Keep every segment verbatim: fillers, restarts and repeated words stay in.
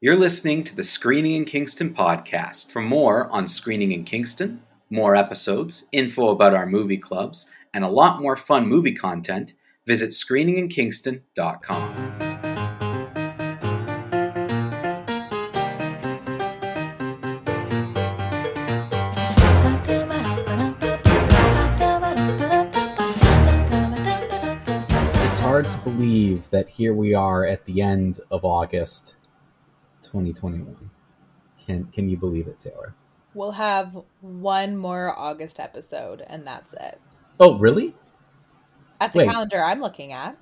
You're listening to the Screening in Kingston podcast. For more on Screening in Kingston, more episodes, info about our movie clubs, and a lot more fun movie content, visit screening in kingston dot com. Hard to believe that here we are at the end of August twenty twenty-one. Can can you believe it, Taylor? We'll have one more August episode and that's it. Oh, really? At the Wait. calendar I'm looking at.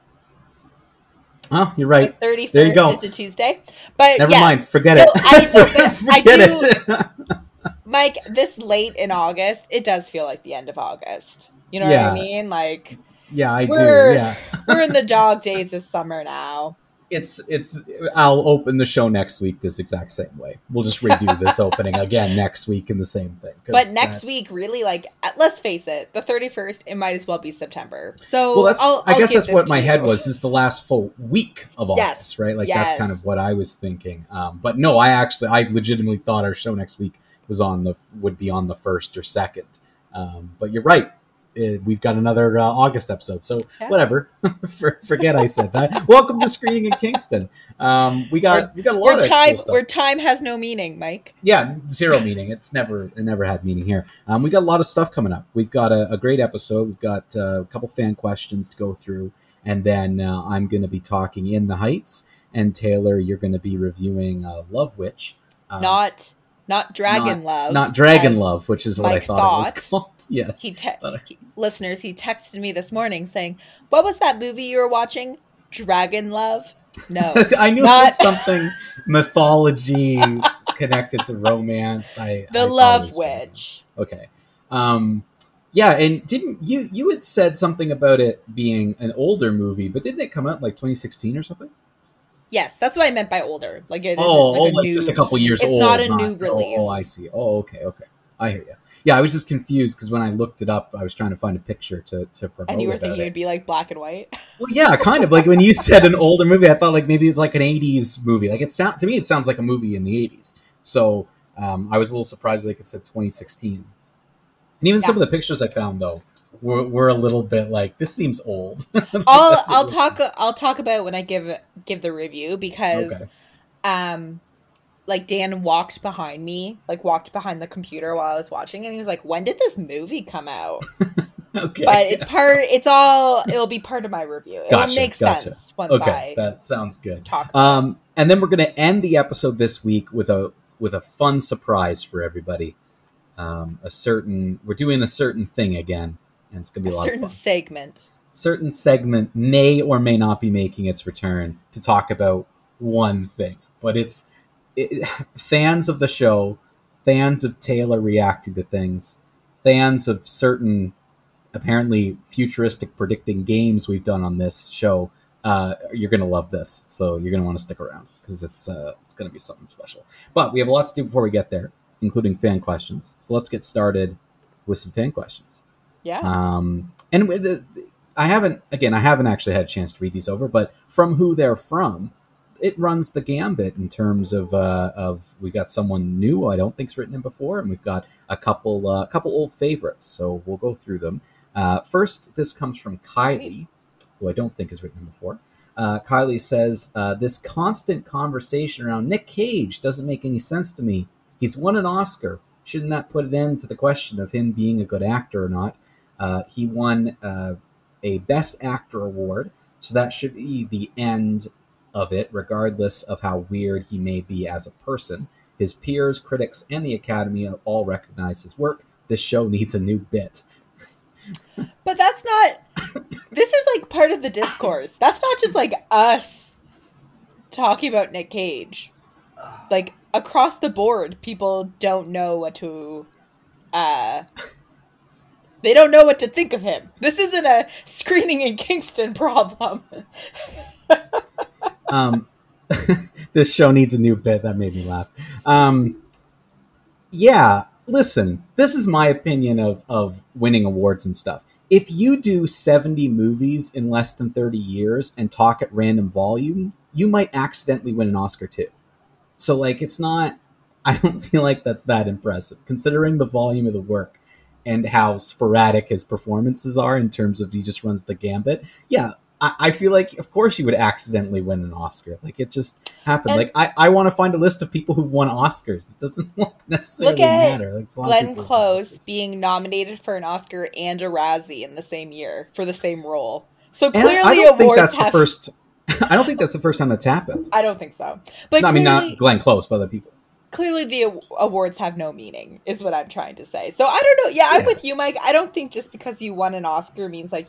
Oh, you're right. The thirty-first there you go. Is a Tuesday. But Never yes. mind. Forget it. No, I, forget I do, it. Mike, this late in August, it does feel like the end of August. You know yeah. what I mean? Like... Yeah, I we're, do. Yeah, we're in the dog days of summer now. It's it's. I'll open the show next week this exact same way. We'll just redo this opening again next week in the same thing. But next week, really, like, let's face it, the thirty-first, it might as well be September. So well, that's, I'll, I I'll guess that's what my head you. was. Is the last full week of August, yes. right? Like yes. that's kind of what I was thinking. Um, but no, I actually, I legitimately thought our show next week was on the would be on the first or second. Um, but you're right. We've got another uh, August episode, so yeah. whatever. For, forget I said that. Welcome to Screening in Kingston. Um, we got we got a lot of time cool stuff. Where time has no meaning, Mike. Yeah, zero meaning. It's never it never had meaning here. Um, we got a lot of stuff coming up. We've got a, a great episode. We've got uh, a couple fan questions to go through, and then uh, I'm going to be talking In the Heights, and Taylor, you're going to be reviewing uh, Love Witch. Um, Not. Not Dragon not, Love. Not Dragon Love, which is what Mike I thought, thought it was called. Yes. He te- I... he, listeners, he texted me this morning saying, what was that movie you were watching? Dragon Love? No. I knew not... it was something mythology connected to romance. I The I Love Witch. Okay. Um, yeah, and didn't you you had said something about it being an older movie, but didn't it come out like twenty sixteen or something? Yes, that's what I meant by older. Like it oh, like, oh, a like new, just a couple years it's old. It's not a not, new release. Oh, oh, I see. Oh, okay, okay. I hear you. Yeah, I was just confused because when I looked it up, I was trying to find a picture to, to promote it. And you were thinking it would be like black and white? Well, yeah, kind of. Like when you said an older movie, I thought like maybe it's like an eighties movie. Like it sound, to me, it sounds like a movie in the eighties. So um, I was a little surprised like it said twenty sixteen. And even yeah. some of the pictures I found, though, We're, we're a little bit like this seems old. I'll I'll talk saying. I'll talk about it when I give give the review because, okay. um, like Dan walked behind me, like walked behind the computer while I was watching, and he was like, "When did this movie come out?" Okay, but it's yeah, part. So. It's all. It'll be part of my review. It gotcha, will make gotcha. sense once okay, I. That sounds good. Talk. Um, and then we're gonna end the episode this week with a with a fun surprise for everybody. Um, a certain we're doing a certain thing again. And it's going to be a, a lot certain of fun. segment. Certain segment may or may not be making its return to talk about one thing. But it's it, fans of the show, fans of Taylor reacting to things, fans of certain apparently futuristic predicting games we've done on this show. Uh, you're going to love this. So you're going to want to stick around because it's uh, it's going to be something special. But we have a lot to do before we get there, including fan questions. So let's get started with some fan questions. Yeah. Um, and with the, I haven't, again, I haven't actually had a chance to read these over, but from who they're from, it runs the gambit in terms of, uh, of we got someone new I don't think's written in before, and we've got a couple, uh, a couple old favorites. So we'll go through them. Uh, first, this comes from Kylie, who I don't think has written in before. Uh, Kylie says, uh, this constant conversation around Nick Cage doesn't make any sense to me. He's won an Oscar. Shouldn't that put an end to the question of him being a good actor or not? Uh, he won uh, a Best Actor award, so that should be the end of it, regardless of how weird he may be as a person. His peers, critics, and the Academy all recognize his work. This show needs a new bit. But that's not... This is, like, part of the discourse. That's not just, like, us talking about Nick Cage. Like, across the board, people don't know what to... Uh, They don't know what to think of him. This isn't a Screening in Kingston problem. um, this show needs a new bit. That made me laugh. Um, yeah, listen, this is my opinion of, of winning awards and stuff. If you do seventy movies in less than thirty years and talk at random volume, you might accidentally win an Oscar too. So, like, it's not, I don't feel like that's that impressive, considering the volume of the work and how sporadic his performances are in terms of he just runs the gambit. Yeah, I, I feel like, of course, he would accidentally win an Oscar. Like, it just happened. And like, I, I want to find a list of people who've won Oscars. It doesn't necessarily matter. Like, Glenn Close being nominated for an Oscar and a Razzie in the same year for the same role. So clearly, I, I don't awards think that's have... the first. I don't think that's the first time that's happened. I don't think so. But no, clearly, I mean, not Glenn Close, but other people. Clearly, the awards have no meaning, is what I'm trying to say. So I don't know. Yeah, yeah. I'm with you, Mike. I don't think just because you won an Oscar means, like,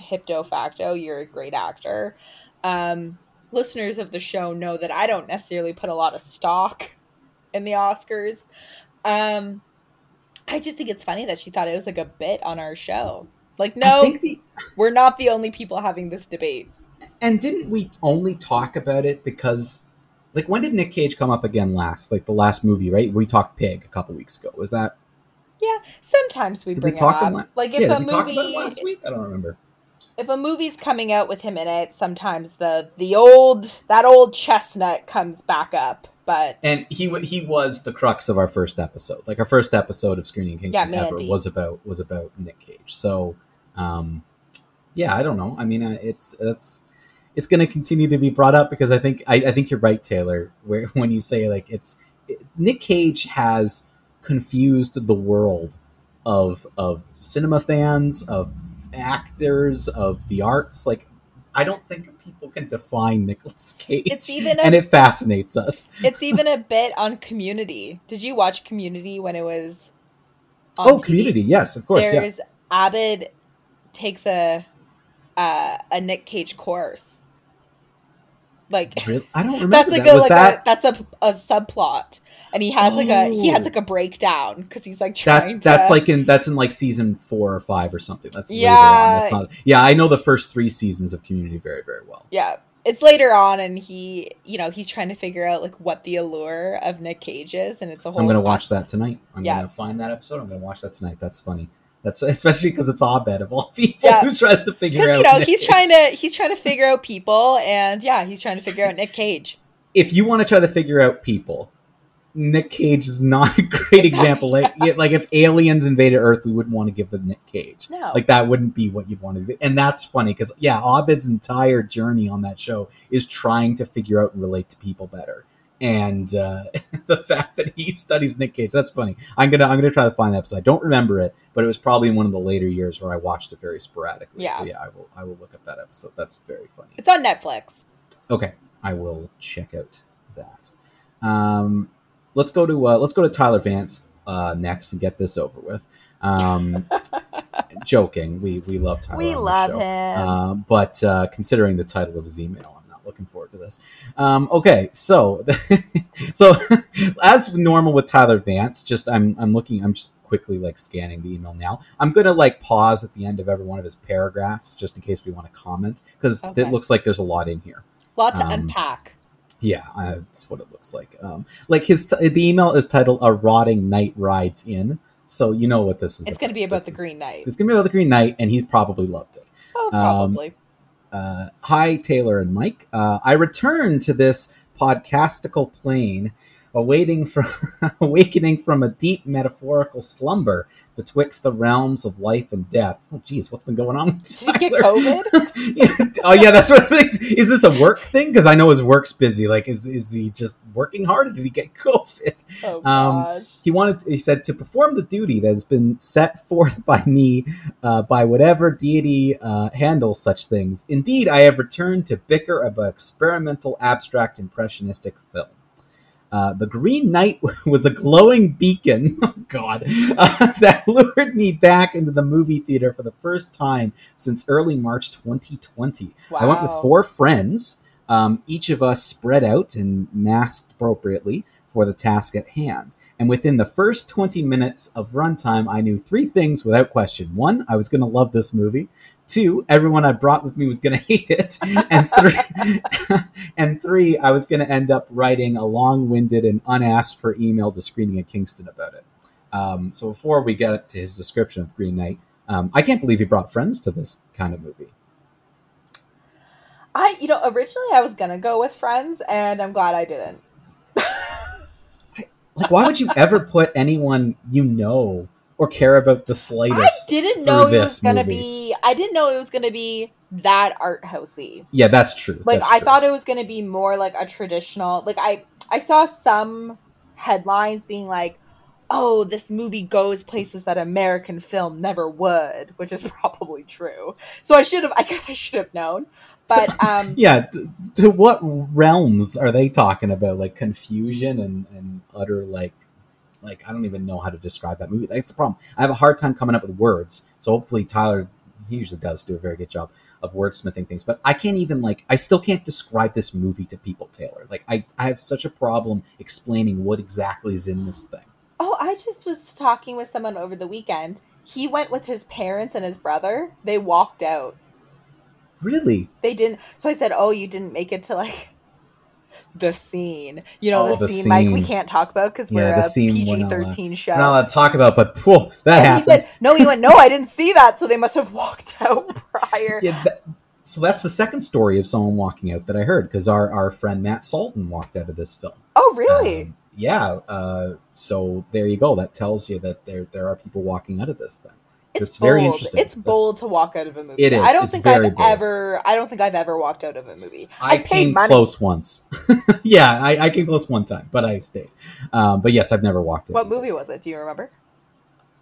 hipto facto, you're a great actor. Um, listeners of the show know that I don't necessarily put a lot of stock in the Oscars. Um, I just think it's funny that she thought it was like a bit on our show. Like, no, the- we're not the only people having this debate. And didn't we only talk about it because, like, when did Nick Cage come up again last? Like, the last movie, right? We talked Pig a couple weeks ago. Was that? Yeah, sometimes we did bring we it up. La- like, if yeah, a did we movie. Talk about it last week? I don't remember. If a movie's coming out with him in it, sometimes the the old that old chestnut comes back up. But and he he was the crux of our first episode. Like, our first episode of Screening Kingston yeah, ever was about was about Nick Cage. So, um, yeah, I don't know. I mean, it's that's it's going to continue to be brought up because I think I, I think you're right, Taylor. Where when you say like it's it, Nick Cage has confused the world of of cinema fans of. Actors of the arts. Like, I don't think people can define Nicolas Cage. It's even a, and it fascinates us. It's even a bit on Community. Did you watch Community when it was on oh T V? Community, yes, of course. There's yeah. Abed takes a uh, a Nick Cage course. Like, really? I don't remember. That's like, that. A, was like that... a that's a, a subplot. And he has oh. like a he has like a breakdown because he's like trying that, to. That's like in that's in like season four or five or something. That's yeah, later on. That's not, yeah. I know the first three seasons of Community very very well. Yeah, it's later on, and he you know he's trying to figure out like what the allure of Nick Cage is, and it's a whole. I'm gonna class. watch that tonight. I'm yeah. gonna find that episode. I'm gonna watch that tonight. That's funny. That's especially because it's Abed of all people yeah. who tries to figure out. Because you know Nick he's Cage. trying to he's trying to figure out people, and yeah, he's trying to figure out Nick Cage. If you want to try to figure out people. Nick Cage is not a great exactly. example. Like, yeah. like if aliens invaded Earth, we wouldn't want to give them Nick Cage. No. Like that wouldn't be what you'd want to do. And that's funny because yeah, Abed's entire journey on that show is trying to figure out and relate to people better. And uh, the fact that he studies Nick Cage, that's funny. I'm gonna I'm gonna try to find that episode. I don't remember it, but it was probably in one of the later years where I watched it very sporadically. Yeah. So yeah, I will I will look up that episode. That's very funny. It's on Netflix. Okay, I will check out that. Um. Let's go to uh, let's go to Tyler Vance uh, next and get this over with. Um, joking, we we love Tyler. We love him, uh, but uh, considering the title of his email, I'm not looking forward to this. Um, okay, so so as normal with Tyler Vance, just I'm I'm looking, I'm just quickly like scanning the email now. I'm gonna like pause at the end of every one of his paragraphs just in case we want to comment because okay. it looks like there's a lot in here, a lot to um, unpack. Yeah, uh, that's what it looks like. Um, like his t- the email is titled "A Rotting Knight Rides In," so you know what this is. It's going to be about this the is, Green Knight. It's going to be about the Green Knight, and he probably loved it. Oh, probably. Um, uh, Hi, Taylor and Mike. Uh, I return to this podcastical plane, awaiting from awakening from a deep metaphorical slumber betwixt the realms of life and death. Oh, geez, what's been going on? Did you get COVID? yeah. Oh, yeah, that's what it is. Is this a work thing? Because I know his work's busy. Like, is is he just working hard, or did he get COVID? Oh gosh. Um, he wanted. To, he said to perform the duty that has been set forth by me, uh, by whatever deity uh, handles such things. Indeed, I have returned to bicker about experimental, abstract, impressionistic film. Uh, the Green Knight was a glowing beacon, oh God, uh, that lured me back into the movie theater for the first time since early March twenty twenty. Wow. I went with four friends, um, each of us spread out and masked appropriately for the task at hand. And within the first twenty minutes of runtime, I knew three things without question. One, I was going to love this movie. Two, everyone I brought with me was going to hate it. And three, and three, I was going to end up writing a long-winded and unasked for email to Screening in Kingston about it. Um, so before we get to his description of Green Knight, um, I can't believe he brought friends to this kind of movie. I, you know, originally I was going to go with friends, and I'm glad I didn't. Like, why would you ever put anyone you know or care about the slightest? I didn't know it was gonna movie. be. I didn't know it was gonna be that art housey. Yeah, that's true. Like that's I true. thought it was gonna be more like a traditional. Like I, I saw some headlines being like, "Oh, this movie goes places that American film never would," which is probably true. So I should have. I guess I should have known. But so, um, yeah, th- to what realms are they talking about? Like confusion and, and utter like, like I don't even know how to describe that movie. That's the problem. I have a hard time coming up with words. So hopefully Tyler, he usually does do a very good job of wordsmithing things. But I can't even like, I still can't describe this movie to people, Taylor. Like I, I have such a problem explaining what exactly is in this thing. Oh, I just was talking with someone over the weekend. He went with his parents and his brother. They walked out. Really? They didn't. So I said, "Oh, you didn't make it to like the scene, you know, oh, the, the scene, scene, Mike. We can't talk about because yeah, we're a P G thirteen show. We're not allowed to talk about, but phew, that and happened." He said, "No, you went. No, I didn't see that. So they must have walked out prior." Yeah, that, so that's the second story of someone walking out that I heard because our our friend Matt Salton walked out of this film. Oh, really? Um, yeah. Uh, so there you go. That tells you that there there are people walking out of this thing. It's, it's very interesting. It's bold to walk out of a movie. It is. I don't it's think I've bold. ever. I don't think I've ever walked out of a movie. I, I paid came money. close once. yeah, I, I came close one time, but I stayed. Um, but yes, I've never walked out. What movie was it? Do you remember?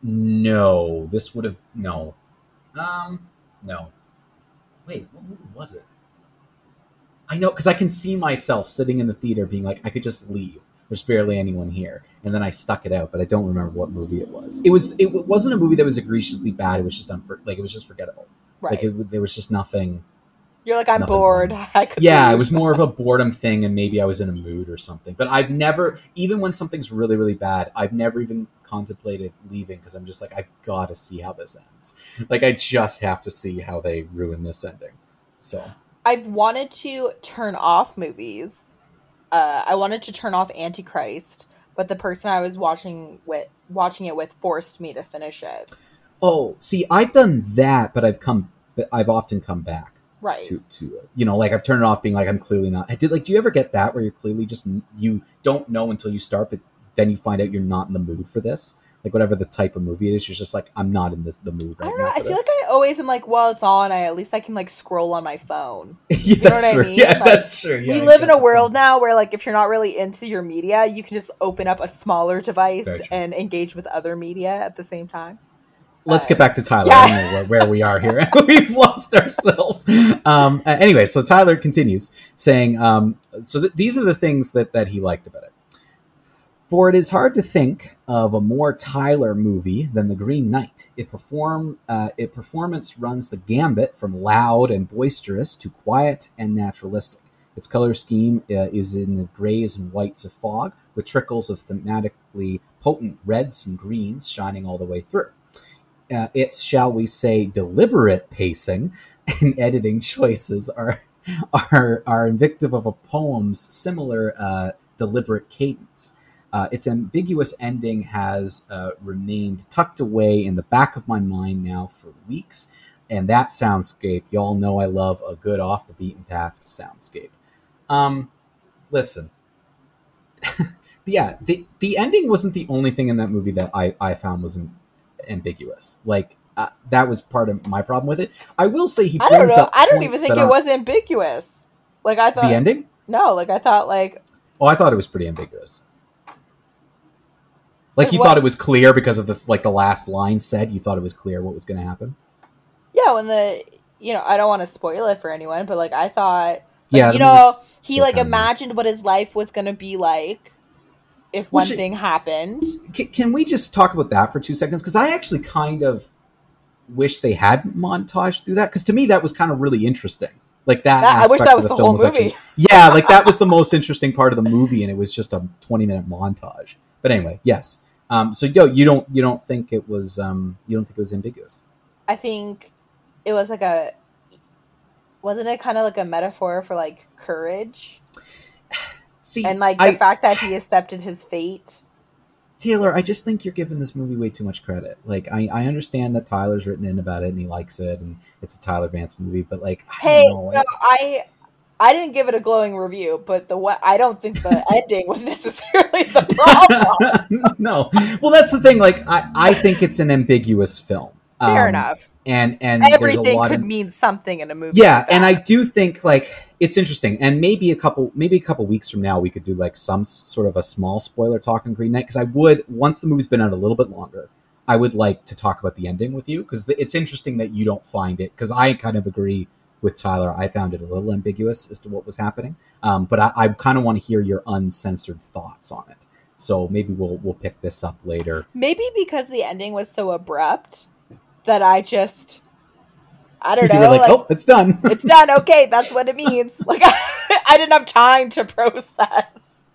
No, this would have no, um, no. Wait, what movie was it? I know because I can see myself sitting in the theater, being like, I could just leave. There's barely anyone here. And then I stuck it out, but I don't remember what movie it was. It was it wasn't a movie that was egregiously bad. It was just unfor- like it was just forgettable. Right. Like it, there was just nothing. You're like, I'm bored. I could yeah, it was that. more of a boredom thing, and maybe I was in a mood or something. But I've never, even when something's really, really bad, I've never even contemplated leaving because I'm just like, I've got to see how this ends. Like I just have to see how they ruin this ending. So I've wanted to turn off movies. Uh, I wanted to turn off Antichrist, but the person I was watching with watching it with forced me to finish it. Oh, see, I've done that, but I've come, I've often come back, right? To to it. You know, like I've turned it off, being like, I'm clearly not. I did like, do you ever get that where you're clearly just you don't know until you start, but then you find out you're not in the mood for this, like whatever the type of movie it is, you're just like, I'm not in this the mood. Right I don't know. Now I feel this. like I always am like, well, it's on. I at least I can like scroll on my phone. yeah, you know that's what true. I mean? Yeah, like, that's true. Yeah, we I live in a world now where like if you're not really into your media, you can just open up a smaller device and engage with other media at the same time. Let's uh, get back to Tyler. Yeah. I don't know where, where we are here. We've lost ourselves. Um, anyway, so Tyler continues saying, um, so th- these are the things that that he liked about it. For it is hard to think of a more Tyler movie than The Green Knight. It perform, uh, it performance runs the gambit from loud and boisterous to quiet and naturalistic. Its color scheme uh, is in the grays and whites of fog, with trickles of thematically potent reds and greens shining all the way through. Uh, its, shall we say, deliberate pacing and editing choices are are are indicative of a poem's similar uh, deliberate cadence. Uh, its ambiguous ending has uh, remained tucked away in the back of my mind now for weeks, and that soundscape, y'all know I love a good off-the-beaten-path soundscape. Um, listen, yeah, the the ending wasn't the only thing in that movie that I, I found was amb- ambiguous. Like, uh, that was part of my problem with it. I will say he brings I don't know. up I don't even think it was ambiguous. Like, I thought... The ending? No, like, I thought, like... Oh, I thought it was pretty ambiguous. Like, you what? thought it was clear because of the, like, the last line said, you thought it was clear what was going to happen. Yeah. When the, you know, I don't want to spoil it for anyone, but like, I thought, like, yeah, you know, he like imagined what his life was going to be like if one Which, thing happened. Can, can we just talk about that for two seconds? Cause I actually kind of wish they hadn't montaged through that. Cause to me, that was kind of really interesting. Like that, that I wish that was the, the whole was movie. Actually, yeah. Like that was the most interesting part of the movie. And it was just a twenty minute montage. But anyway, yes. Um, so yo, you don't you don't think it was um, you don't think it was ambiguous? I think it was like a wasn't it kind of like a metaphor for like courage? See, and like I, the fact that he accepted his fate. Taylor, I just think you're giving this movie way too much credit. Like I, I understand that Tyler's written in about it and he likes it and it's a Tyler Vance movie, but like I hey, don't know, no, I I didn't give it a glowing review, but the I don't think the ending was necessarily the problem. No. Well, that's the thing. Like, I, I think it's an ambiguous film. Fair um, enough. And and everything a lot could of, mean something in a movie. Yeah, like and I do think like it's interesting. And maybe a couple, maybe a couple weeks from now, we could do like some sort of a small spoiler talk on Green Knight, because I would, once the movie's been out a little bit longer, I would like to talk about the ending with you, because it's interesting that you don't find it, because I kind of agree with Tyler. I found it a little ambiguous as to what was happening, um, but I, I kind of want to hear your uncensored thoughts on it. So maybe we'll we'll pick this up later. Maybe because the ending was so abrupt. That I just, I don't know. You're like, like, oh, it's done. It's done. Okay, that's what it means. Like, I, I didn't have time to process.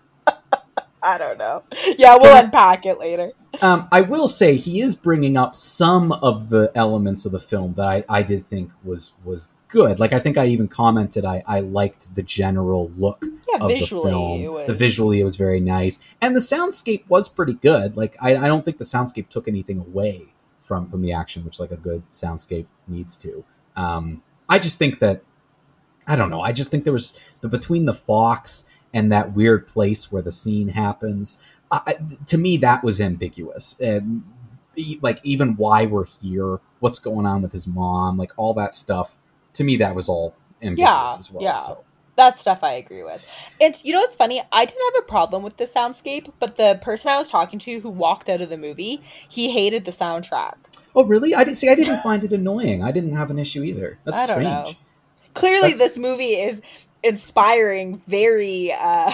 I don't know. Yeah, we'll but, unpack it later. Um, I will say he is bringing up some of the elements of the film that I, I did think was was good. Like, I think I even commented I, I liked the general look yeah, of visually, the film. It was... The visually, it was very nice. And the soundscape was pretty good. Like, I, I don't think the soundscape took anything away from from the action, which like a good soundscape needs to. Um, I just think that, I don't know. I just think there was the, between the fox and that weird place where the scene happens, I, to me, that was ambiguous. And like, even why we're here, what's going on with his mom, like all that stuff. To me, that was all ambiguous yeah, as well. Yeah. So. That stuff I agree with. And you know what's funny? I didn't have a problem with the soundscape, but the person I was talking to who walked out of the movie, he hated the soundtrack. Oh, really? I didn't see. I didn't find it annoying. I didn't have an issue either. That's I don't strange. Know. Clearly, That's... this movie is inspiring very uh,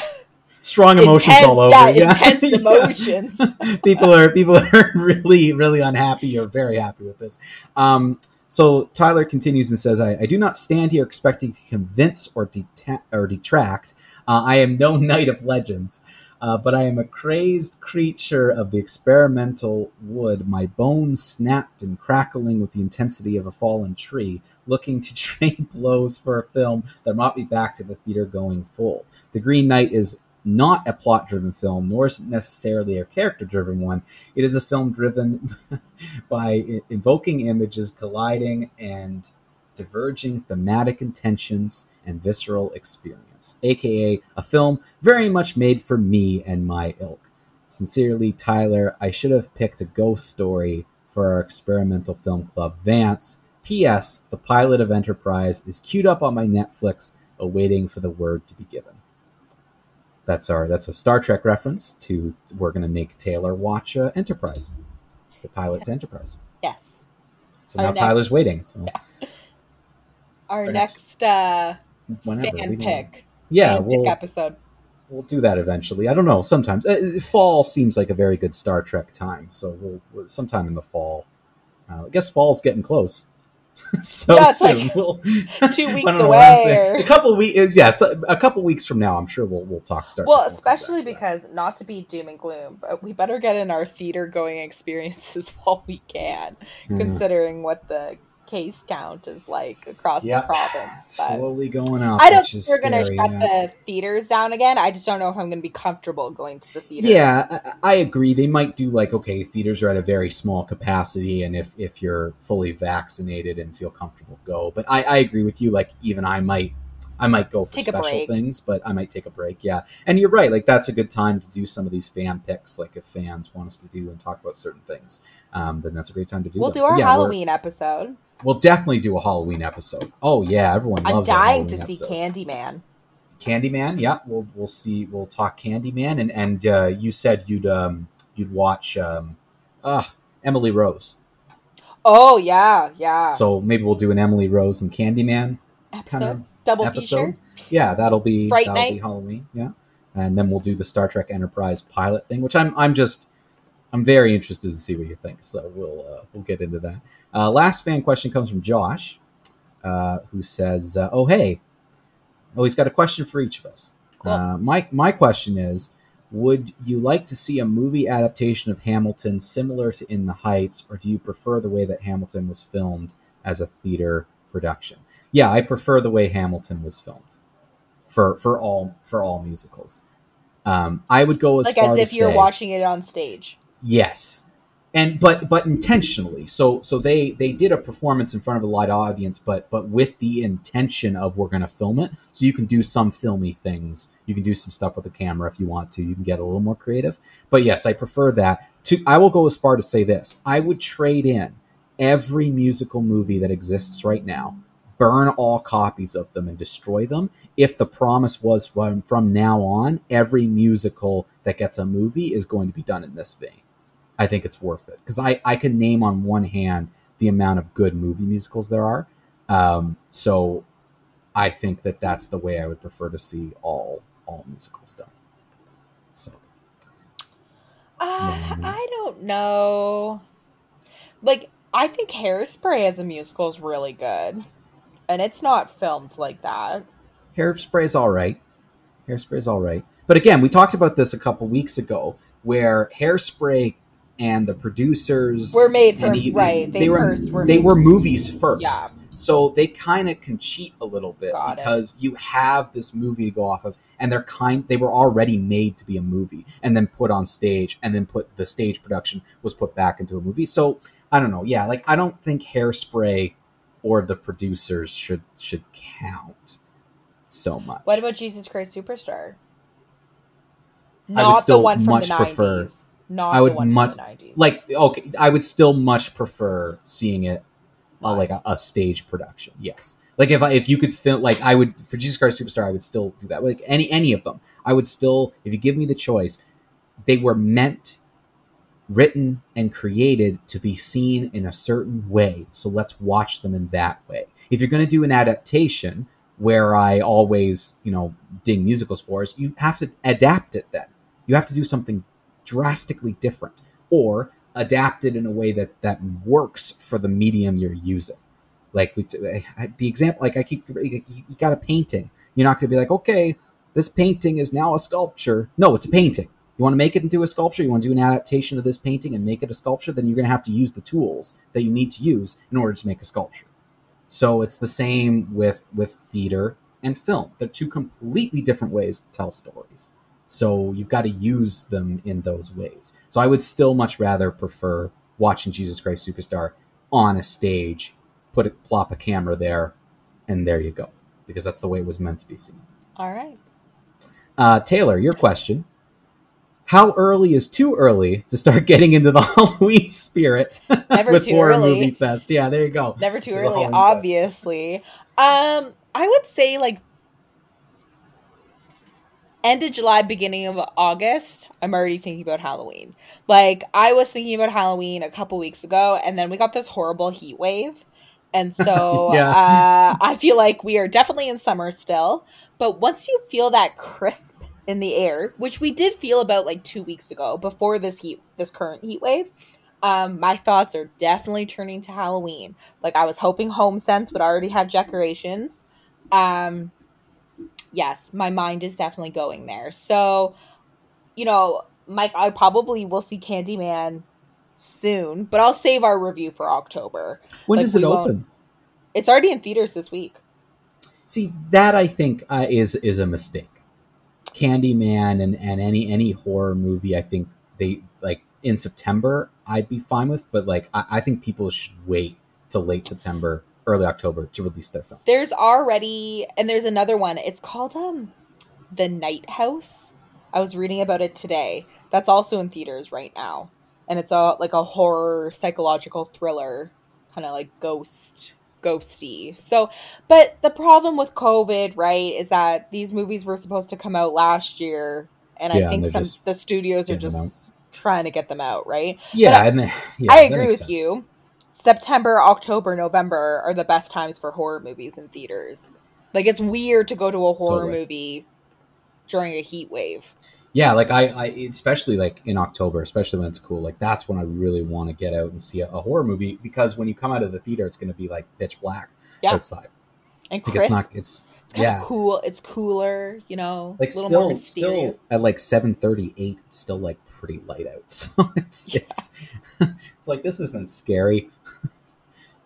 strong emotions intense, all over. Yeah, yeah. Intense emotions. Yeah. People are people are really really unhappy or very happy with this. Um, So Tyler continues and says, I, I do not stand here expecting to convince or, deta- or detract. Uh, I am no knight of legends, uh, but I am a crazed creature of the experimental wood, my bones snapped and crackling with the intensity of a fallen tree, looking to trade blows for a film that brought me back to the theater going full. The Green Knight is not a plot-driven film, nor is it necessarily a character-driven one. It is a film driven by invoking images, colliding and diverging thematic intentions and visceral experience, aka a film very much made for me and my ilk. Sincerely, Tyler, I should have picked a ghost story for our experimental film club, Vance. P S. The pilot of Enterprise is queued up on my Netflix, awaiting for the word to be given. That's our. That's a Star Trek reference to. We're going to make Taylor watch uh, Enterprise, the pilot yeah. to Enterprise. Yes. So our now next, Tyler's waiting. So. Yeah. Our, our next, next uh, whenever, fan pick. Yeah, fan we'll, pick episode. We'll do that eventually. I don't know. Sometimes uh, fall seems like a very good Star Trek time. So we'll, we'll sometime in the fall. Uh, I guess fall's getting close. so yeah, soon, like we'll, two weeks away. Or... A couple weeks, yes, yeah, so a couple weeks from now, I'm sure we'll we'll talk. Start well, especially because that. Not to be doom and gloom, but we better get in our theater going experiences while we can, mm. considering what the case count is like across yep. the province. But slowly going up. I don't think we're going to shut yeah. the theaters down again. I just don't know if I'm going to be comfortable going to the theater. Yeah, I, I agree. They might do like, okay, theaters are at a very small capacity, and if, if you're fully vaccinated and feel comfortable, go. But I, I agree with you. Like, even I might, I might go for take special things, but I might take a break. Yeah, and you're right. Like, that's a good time to do some of these fan picks. Like, if fans want us to do and talk about certain things, um, then that's a great time to do. We'll those. do our so, yeah, Halloween episode. We'll definitely do a Halloween episode. Oh yeah, everyone loves it. I'm dying to see Candyman. Candyman, yeah. We'll we'll see we'll talk Candyman and and uh, you said you'd um you'd watch um uh Emily Rose. Oh yeah, yeah. So maybe we'll do an Emily Rose and Candyman episode kind of double episode. feature. Yeah, that'll be Fright that'll night. be Halloween, yeah. And then we'll do the Star Trek Enterprise pilot thing, which I'm I'm just I'm very interested to see what you think, so we'll uh, we'll get into that. Uh, last fan question comes from Josh, uh, who says, uh, "Oh hey, oh he's got a question for each of us. Cool. Uh, my my question is, would you like to see a movie adaptation of Hamilton similar to In the Heights, or do you prefer the way that Hamilton was filmed as a theater production?" Yeah, I prefer the way Hamilton was filmed for for all for all musicals. Um, I would go as like far as if to you're say, watching it on stage. Yes. and but but intentionally. So so they they did a performance in front of a live audience, but but with the intention of we're going to film it. So you can do some filmy things. You can do some stuff with the camera if you want to. You can get a little more creative. But yes, I prefer that. To I will go as far to say this. I would trade in every musical movie that exists right now, burn all copies of them and destroy them, if the promise was from, from now on, every musical that gets a movie is going to be done in this vein. I think it's worth it. Because I, I can name on one hand the amount of good movie musicals there are. Um, so I think that that's the way I would prefer to see all all musicals done. So, uh, yeah. I don't know. Like, I think Hairspray as a musical is really good. And it's not filmed like that. Hairspray is all right. Hairspray is all right. But again, we talked about this a couple weeks ago, where Hairspray and the producers were made for he, right. They, they first were, were they were movies first. Yeah. So they kind of can cheat a little bit Got because it. you have this movie to go off of, and they're kind. They were already made to be a movie, and then put on stage, and then put the stage production was put back into a movie. So I don't know. Yeah, like I don't think Hairspray or the producers should should count so much. What about Jesus Christ Superstar? Not the one from the nineties. Not the one from the nineties. Like, okay, I would still much prefer seeing it uh, like a, a stage production. Yes, like if I, if you could film, like I would for Jesus Christ Superstar, I would still do that. Like any any of them, I would still. If you give me the choice, they were meant, written and created to be seen in a certain way. So let's watch them in that way. If you're going to do an adaptation, where I always, you know, ding musicals for, is you have to adapt it then. You have to do something drastically different or adapt it in a way that, that works for the medium you're using. Like we, the example, like I keep, you got a painting. You're not going to be like, okay, this painting is now a sculpture. No, it's a painting. You want to make it into a sculpture, you want to do an adaptation of this painting and make it a sculpture, then you're going to have to use the tools that you need to use in order to make a sculpture. So it's the same with, with theater and film. They're two completely different ways to tell stories. So you've got to use them in those ways. So I would still much rather prefer watching Jesus Christ Superstar on a stage, put it, plop a camera there, and there you go. Because that's the way it was meant to be seen. All right. Uh, Taylor, your question. How early is too early to start getting into the Halloween spirit? Never with too Horror early. Movie Fest. Yeah, there you go. Never too with early, obviously. Um, I would say like end of July, beginning of August. I'm already thinking about Halloween. Like I was thinking about Halloween a couple weeks ago, and then we got this horrible heat wave, and so yeah. uh, I feel like we are definitely in summer still. But once you feel that crisp in the air, which we did feel about like two weeks ago before this heat, this current heat wave, um, my thoughts are definitely turning to Halloween. Like I was hoping HomeSense would already have decorations. Um, yes, my mind is definitely going there. So, you know, Mike, I probably will see Candyman soon, but I'll save our review for October. When like, does it open? It's already in theaters this week. See, that I think uh, is is a mistake. Candyman and, and any any horror movie, I think they like in September I'd be fine with, but like I, I think people should wait till late September, early October to release their films. There's already and there's another one. It's called um The Night House. I was reading about it today. That's also in theaters right now. And it's a like a horror psychological thriller, kind of like ghost ghosty. So, but the problem with COVID, right, is that these movies were supposed to come out last year, and yeah, I think and some the studios are just trying to get them out, right? Yeah, I, and the, yeah, I agree with sense. you. September, October, November are the best times for horror movies in theaters. Like it's weird to go to a horror totally. movie during a heat wave. Yeah, like I, I, especially like in October, especially when it's cool, like that's when I really want to get out and see a, a horror movie, because when you come out of the theater, it's going to be like pitch black yeah. outside. And crisp. It's not, it's, it's kind yeah. of cool. It's cooler, you know, like a little still, more mysterious. Still at like seven thirty, eight, it's still like pretty light out. So it's, yeah. it's, it's like, this isn't scary.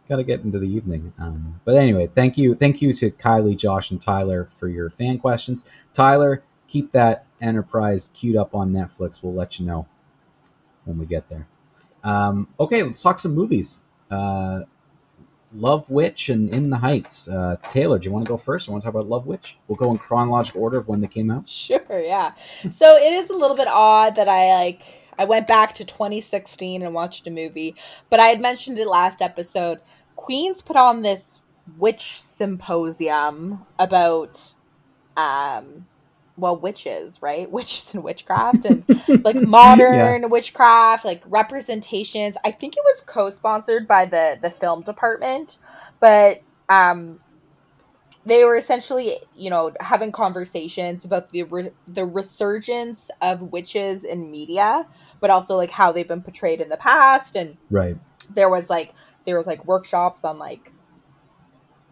Got to get into the evening. Um, but anyway, thank you. Thank you to Kylie, Josh, and Tyler for your fan questions. Tyler, keep that Enterprise queued up on Netflix. We'll let you know when we get there. Um, okay, let's talk some movies. Uh, Love Witch and In the Heights. Uh, Taylor, do you want to go first? I want to talk about Love Witch. We'll go in chronological order of when they came out. Sure, yeah. So it is a little bit odd that I like I went back to twenty sixteen and watched a movie, but I had mentioned it last episode. Queens put on this witch symposium about um well witches, right? Witches and witchcraft and like modern yeah. witchcraft, like representations. I think it was co-sponsored by the the film department, but um they were essentially, you know, having conversations about the re- the resurgence of witches in media, but also like how they've been portrayed in the past. And right. There was like there was like workshops on like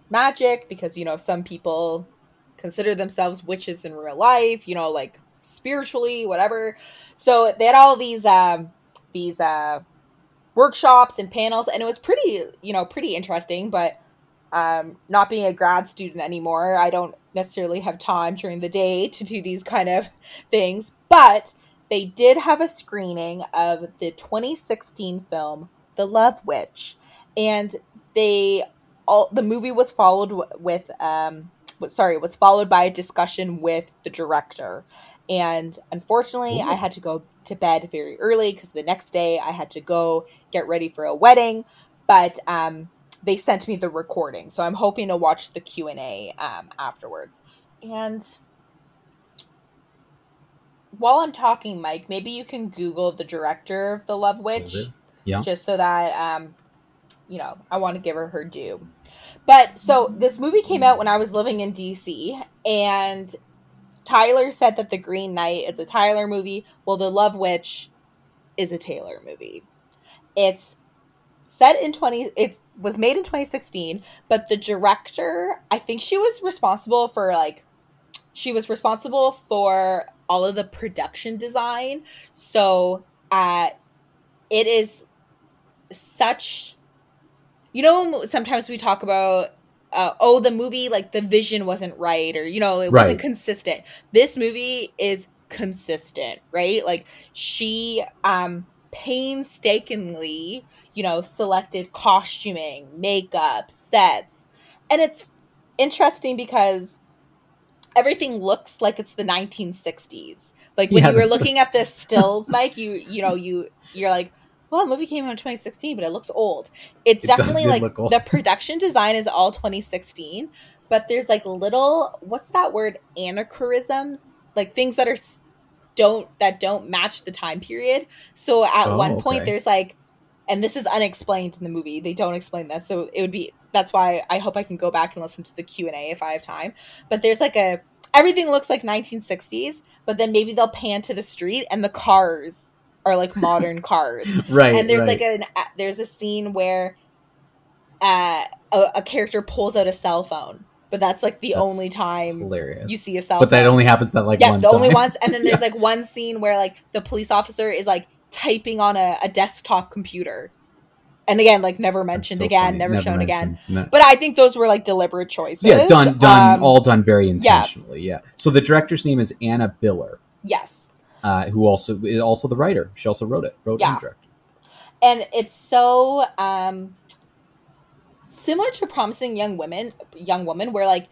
magic, because, you know, some people consider themselves witches in real life, you know, like spiritually, whatever. So they had all these um these uh workshops and panels, and it was pretty, you know, pretty interesting. But um not being a grad student anymore, I don't necessarily have time during the day to do these kind of things. But they did have a screening of the twenty sixteen film The Love Witch, and they all the movie was followed with um sorry, was followed by a discussion with the director. And unfortunately, Ooh. I had to go to bed very early because the next day I had to go get ready for a wedding. But um, they sent me the recording, so I'm hoping to watch the Q and A um, afterwards. And while I'm talking, Mike, maybe you can Google the director of The Love Witch, yeah. just so that, um, you know, I want to give her her due. But so this movie came out when I was living in D C, and Tyler said that The Green Knight is a Tyler movie. Well, The Love Witch is a Taylor movie. It's set in twenty. It's was made in twenty sixteen, but the director, I think she was responsible for like, she was responsible for all of the production design. So, uh, it is such. You know, sometimes we talk about, uh, oh, the movie, like the vision wasn't right, or, you know, it right. wasn't consistent. This movie is consistent, right? Like she um, painstakingly, you know, selected costuming, makeup, sets. And it's interesting because everything looks like it's the nineteen sixties. Like when yeah, you were looking what... at the stills, Mike, you, you know, you, you're like, well, the movie came out in twenty sixteen, but it looks old. It's it definitely like the production design is all twenty sixteen, but there's like little, what's that word? Anachronisms, like things that are don't that don't match the time period. So at oh, one point okay. there's like, and this is unexplained in the movie. They don't explain this. So it would be, that's why I hope I can go back and listen to the Q and A if I have time. But there's like a, everything looks like nineteen sixties, but then maybe they'll pan to the street and the cars are like modern cars. Right. And there's right. like an, uh, there's a scene where uh, a, a character pulls out a cell phone, but that's like the that's only time hilarious. You see a cell but phone. But that only happens that like yeah, one the time. only once. And then there's yeah. like one scene where like the police officer is like typing on a, a desktop computer. And again, like never mentioned so again, funny. never, never shown mentioned. again. No. But I think those were like deliberate choices. Yeah, done, done, um, all done very intentionally. Yeah. yeah. So the director's name is Anna Biller. Yes. Uh, who also is also the writer. She also wrote it. Wrote yeah. and directed. And it's so um, similar to Promising Young Women, Young Woman, where like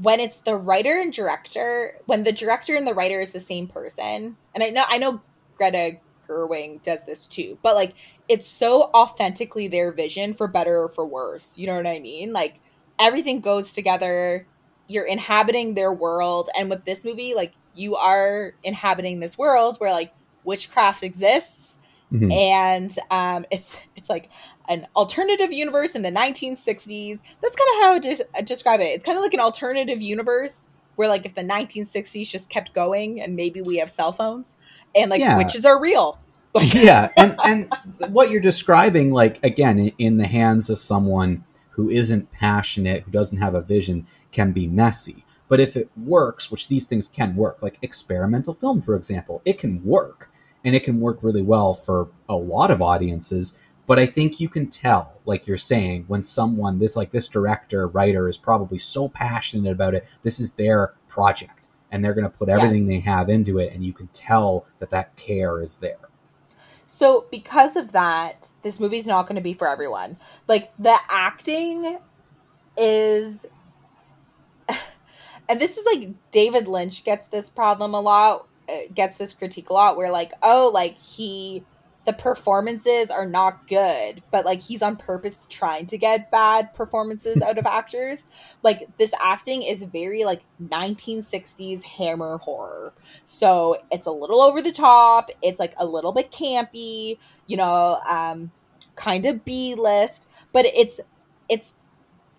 when it's the writer and director, when the director and the writer is the same person. And I know I know Greta Gerwig does this too, but like it's so authentically their vision, for better or for worse. You know what I mean? Like everything goes together. You're inhabiting their world, and with this movie, like. You are inhabiting this world where like witchcraft exists, mm-hmm. and um, it's it's like an alternative universe in the nineteen sixties. That's kind of how I, de- I describe it. It's kind of like an alternative universe where like if the nineteen sixties just kept going, and maybe we have cell phones and like yeah. witches are real. Like- yeah, and and what you're describing, like again, in, in the hands of someone who isn't passionate, who doesn't have a vision, can be messy. But if it works, which these things can work, like experimental film, for example, it can work, and it can work really well for a lot of audiences. But I think you can tell, like you're saying, when someone this like this director, writer is probably so passionate about it. This is their project, and they're going to put everything yeah. they have into it. And you can tell that that care is there. So because of that, this movie's not going to be for everyone. Like, the acting is... And this is, like, David Lynch gets this problem a lot, gets this critique a lot, where, like, oh, like, he... the performances are not good, but, like, he's on purpose trying to get bad performances out of actors. Like, this acting is very, like, nineteen sixties Hammer horror. So it's a little over the top. It's, like, a little bit campy, you know, um, kind of B-list. But it's, it's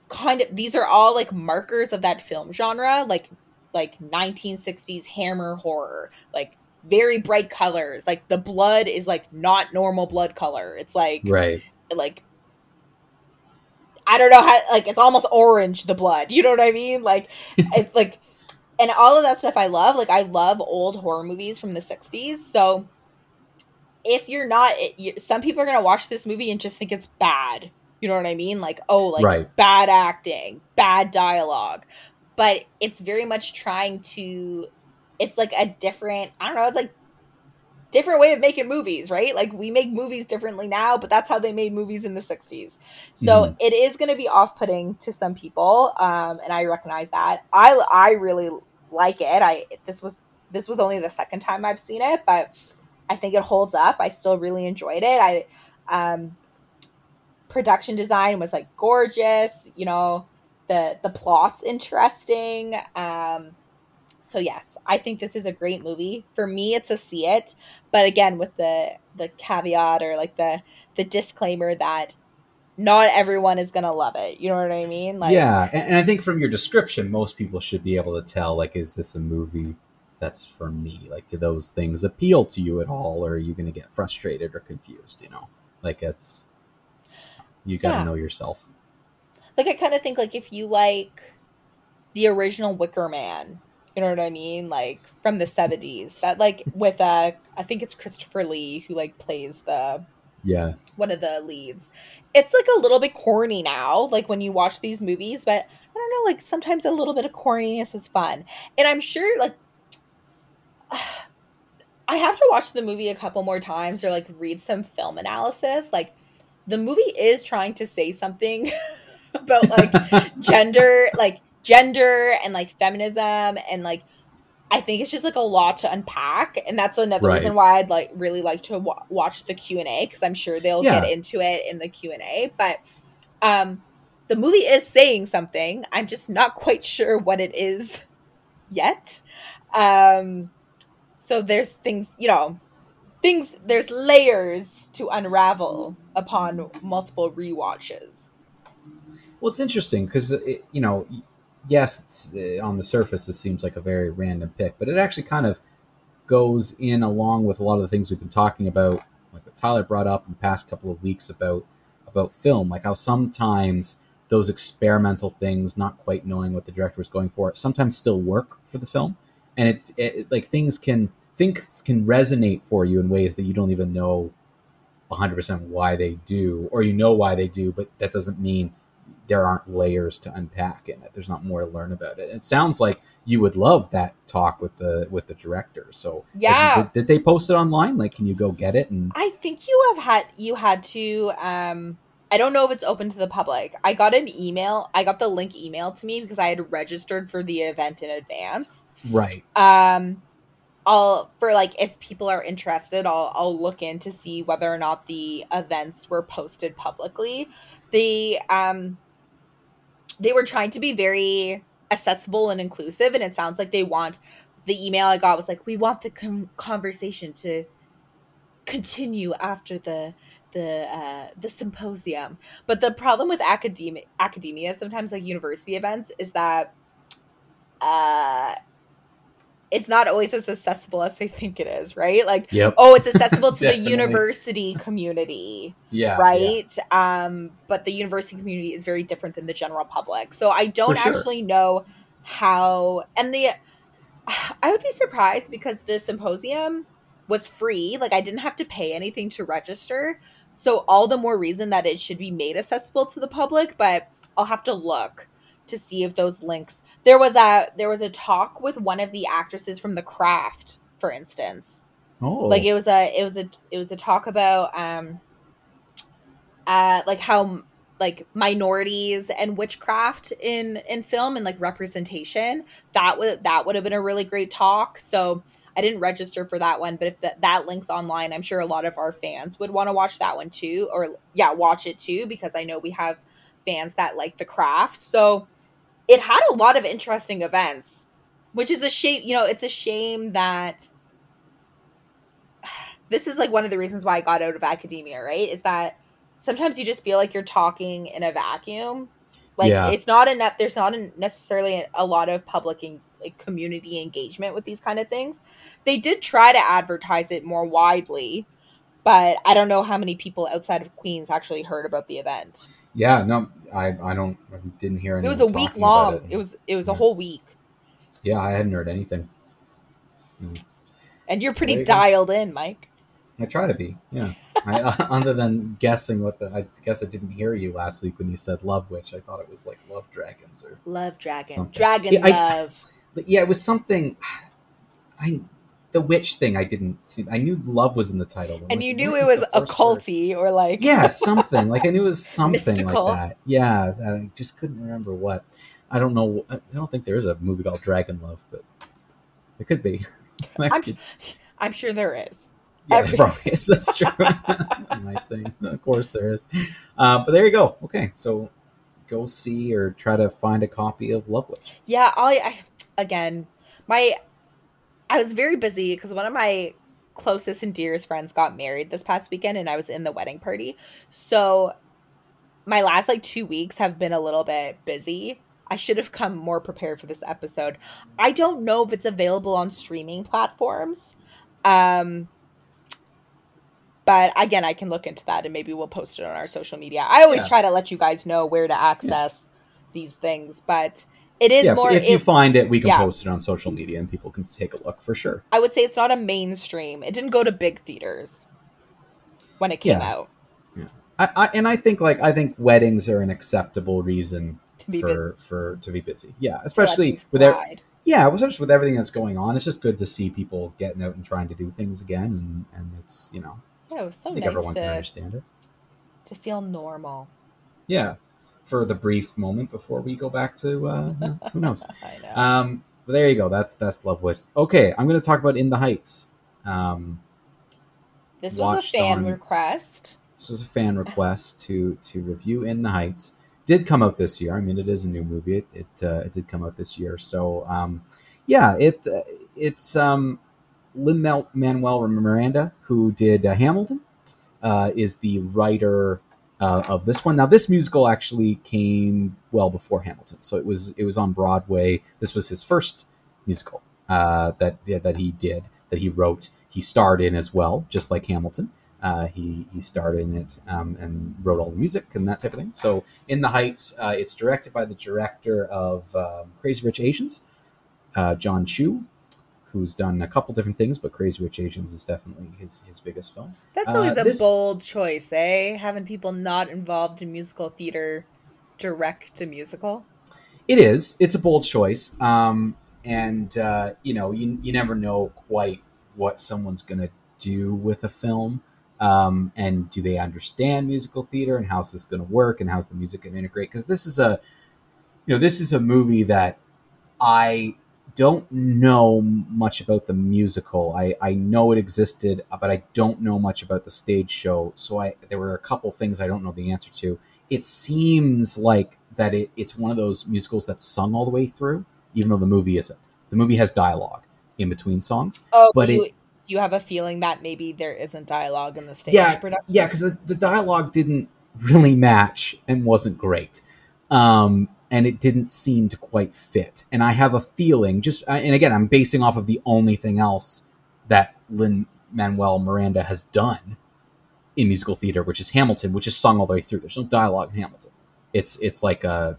kind of, these are all, like, markers of that film genre. Like, like nineteen sixties Hammer horror. Like, very bright colors, like the blood is like not normal blood color, it's like right like I don't know how, like it's almost orange, the blood, you know what I mean, like it's like, and all of that stuff I love. Like, I love old horror movies from the sixties. So if you're not it, you, some people are gonna watch this movie and just think it's bad, you know what I mean, like oh like right. bad acting, bad dialogue, but it's very much trying to It's like a different, I don't know, it's like different way of making movies, right? Like, we make movies differently now, but that's how they made movies in the sixties. So mm-hmm. it is going to be off-putting to some people, um, and I recognize that. I, I really like it. I this was this was only the second time I've seen it, but I think it holds up. I still really enjoyed it. I um, production design was like gorgeous. You know, the the plot's interesting. Um, So yes, I think this is a great movie. For me, it's a see it, but again, with the the caveat or like the the disclaimer that not everyone is gonna love it. You know what I mean? Like, yeah, and, and I think from your description, most people should be able to tell, like, is this a movie that's for me? Like, do those things appeal to you at all, or are you gonna get frustrated or confused? You know, like it's you gotta yeah. know yourself. Like, I kind of think like if you like the original Wicker Man. You know what I mean? Like, from the seventies. That, like, with, uh, I think it's Christopher Lee who, like, plays the... Yeah. One of the leads. It's, like, a little bit corny now, like, when you watch these movies. But, I don't know, like, sometimes a little bit of corniness is fun. And I'm sure, like... I have to watch the movie a couple more times or, like, read some film analysis. Like, the movie is trying to say something about, like, gender, like... gender and like feminism and like I think it's just like a lot to unpack, and that's another right. reason why I'd like really like to w- watch the Q and A, because I'm sure they'll yeah. get into it in the Q and A, but um the movie is saying something. I'm just not quite sure what it is yet. Um so there's things, you know, things there's layers to unravel upon multiple rewatches. Well, it's interesting because it, you know, yes, it's, uh, on the surface, it seems like a very random pick, but it actually kind of goes in along with a lot of the things we've been talking about, like what Tyler brought up in the past couple of weeks about about film, like how sometimes those experimental things, not quite knowing what the director was going for, sometimes still work for the film. And it, it like things can things can resonate for you in ways that you don't even know one hundred percent why they do, or you know why they do, but that doesn't mean there aren't layers to unpack in it. There's not more to learn about it. It sounds like you would love that talk with the with the director. So yeah, did, did they post it online? Like, can you go get it? And I think you have had you had to. Um, I don't know if it's open to the public. I got an email. I got the link emailed to me because I had registered for the event in advance. Right. Um, I'll for like if people are interested, I'll I'll look in to see whether or not the events were posted publicly. The um. They were trying to be very accessible and inclusive, and it sounds like they want the email I got was like, we want the com- conversation to continue after the the uh, the symposium. But the problem with academia, academia sometimes like university events, is that uh, it's not always as accessible as they think it is, right? Like, yep. oh, it's accessible to the university community, yeah, right? Yeah. Um, but the university community is very different than the general public. So I don't For actually sure. know how, and the, I would be surprised because the symposium was free. Like, I didn't have to pay anything to register. So all the more reason that it should be made accessible to the public, but I'll have to look to see if those links. There was a there was a talk with one of the actresses from The Craft, for instance. Oh, like it was a it was a it was a talk about um, uh, like how like minorities and witchcraft in in film and like representation. That would that would have been a really great talk. So I didn't register for that one, but if that, that link's online, I'm sure a lot of our fans would want to watch that one too, or yeah, watch it too, because I know we have fans that like The Craft. So it had a lot of interesting events, which is a shame. You know, it's a shame that this is like one of the reasons why I got out of academia, right? Is that sometimes you just feel like you're talking in a vacuum. Like yeah. it's not enough. There's not necessarily a lot of public engagement. Like community engagement with these kind of things. They did try to advertise it more widely, but I don't know how many people outside of Queens actually heard about the event. Yeah, no, I I don't I didn't hear anything. It was a week long. It. it was it was yeah. a whole week. Yeah, I hadn't heard anything. And you're pretty you dialed go. in, Mike. I try to be. Yeah. I, other than guessing what the, I guess I didn't hear you last week when you said Love Witch. I thought it was like Love Dragons or Love Dragon, something. Dragon yeah, Love. I, Yeah, it was something. I the witch thing. I didn't see. I knew love was in the title, and like, you knew it was occulty or like yeah, something like I knew it was something mystical. Like that. Yeah, I just couldn't remember what. I don't know. I don't think there is a movie called Dragon Love, but it could be. I'm, could... I'm sure there is. Yeah, Every... probably is. That's true. Nice thing. Of course there is. Uh, but there you go. Okay, so go see or try to find a copy of Love Witch. Yeah, all I. I... Again, my I was very busy because one of my closest and dearest friends got married this past weekend and I was in the wedding party. So my last like two weeks have been a little bit busy. I should have come more prepared for this episode. I don't know if it's available on streaming platforms. Um, but again, I can look into that and maybe we'll post it on our social media. I always yeah. try to let you guys know where to access yeah. these things, but... It is yeah, more. If, if you find it, we can yeah. post it on social media and people can take a look for sure. I would say it's not a mainstream. It didn't go to big theaters when it came yeah. out. Yeah, I, I, and I think like I think weddings are an acceptable reason to be for, bu- for to be busy. Yeah, especially with every, yeah, especially with everything that's going on. It's just good to see people getting out and trying to do things again, and, and it's you know. Yeah, it was so I think nice everyone to, can understand it. To feel normal. Yeah. For the brief moment before we go back to uh, who knows. I know. Um, but there you go. That's that's Love Witch. Okay, I'm going to talk about In the Heights. Um, this was a fan on, request. This was a fan request to to review In the Heights. Did come out this year. I mean, it is a new movie. It it, uh, it did come out this year. So um, yeah, it uh, it's um, Lin-Manuel Miranda, who did uh, Hamilton, uh, is the writer. Uh, of this one. Now, this musical actually came well before Hamilton, so it was it was on Broadway. This was his first musical uh, that yeah, that he did, that he wrote. He starred in as well, just like Hamilton. Uh, he he starred in it um, and wrote all the music and that type of thing. So, In the Heights, uh, it's directed by the director of um, Crazy Rich Asians, uh, John Chu, who's done a couple different things, but Crazy Rich Asians is definitely his, his biggest film. That's always uh, this... a bold choice, eh? Having people not involved in musical theater direct a musical. It is. It's a bold choice. Um, and, uh, you know, you, you never know quite what someone's going to do with a film. Um, and do they understand musical theater and how's this going to work and how's the music going to integrate? Because this is a, you know, this is a movie that I... don't know much about the musical. I, I know it existed, but I don't know much about the stage show. So I there were a couple things I don't know the answer to. It seems like that it, it's one of those musicals that's sung all the way through, even though the movie isn't. The movie has dialogue in between songs. Oh, but you, it, you have a feeling that maybe there isn't dialogue in the stage yeah, production? Yeah, because the, the dialogue didn't really match and wasn't great. Um And it didn't seem to quite fit. And I have a feeling, just and again, I'm basing off of the only thing else that Lin-Manuel Miranda has done in musical theater, which is Hamilton, which is sung all the way through. There's no dialogue in Hamilton. It's it's like a,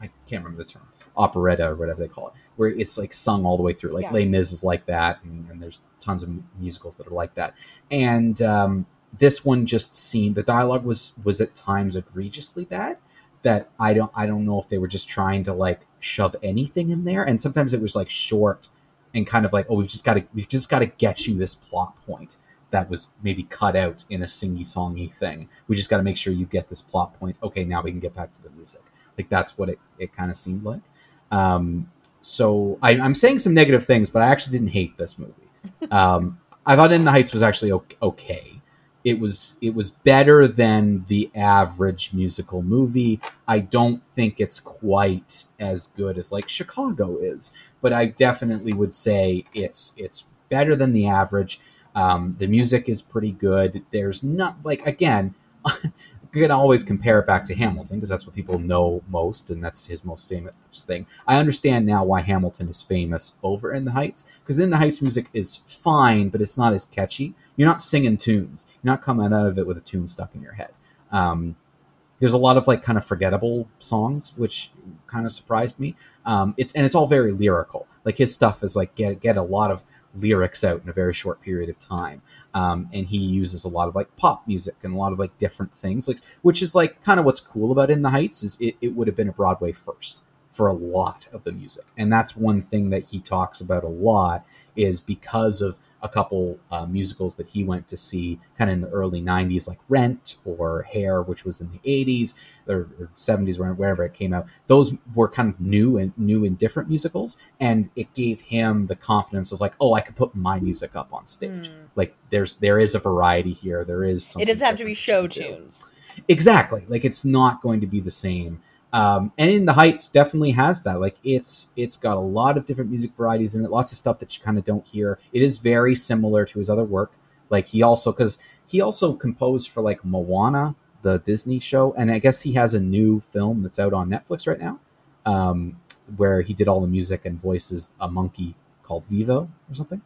I can't remember the term, operetta or whatever they call it, where it's like sung all the way through. Like yeah. Les Mis is like that, and, and there's tons of musicals that are like that. And um, this one just seemed, the dialogue was was at times egregiously bad. That I don't I don't know if they were just trying to like shove anything in there. And sometimes it was like short and kind of like, oh, we've just got to, we just got to get you this plot point that was maybe cut out in a singy-songy thing. We just got to make sure you get this plot point. Okay, now we can get back to the music. Like that's what it, it kind of seemed like. Um, so I, I'm saying some negative things, but I actually didn't hate this movie. Um, I thought In the Heights was actually okay. It was it was better than the average musical movie. I don't think it's quite as good as like Chicago is, but I definitely would say it's it's better than the average. Um, the music is pretty good. There's not like again, you can always compare it back to Hamilton because that's what people know most, and that's his most famous thing. I understand now why Hamilton is famous over In the Heights, because In the Heights music is fine, but it's not as catchy. You're not singing tunes. You're not coming out of it with a tune stuck in your head. Um, there's a lot of like kind of forgettable songs, which kind of surprised me. Um, it's and it's all very lyrical. Like his stuff is like get get a lot of lyrics out in a very short period of time, um and he uses a lot of like pop music and a lot of like different things, like which is like kind of what's cool about In the Heights is it, it would have been a Broadway first for a lot of the music. And that's one thing that he talks about a lot, is because of a couple uh, musicals that he went to see kind of in the early nineties, like Rent or Hair, which was in the eighties or, or seventies, wherever it came out. Those were kind of new and new and different musicals. And it gave him the confidence of like, oh, I could put my music up on stage. Mm. Like there's, there is a variety here. There is something. It doesn't have to be show tunes. Exactly. Like it's not going to be the same. Um, and In the Heights definitely has that. Like it's it's got a lot of different music varieties in it, lots of stuff that you kind of don't hear. It is very similar to his other work. Like he also, because he also composed for like Moana, the Disney show, and I guess he has a new film that's out on Netflix right now, um, where he did all the music and voices a monkey called Vivo or something.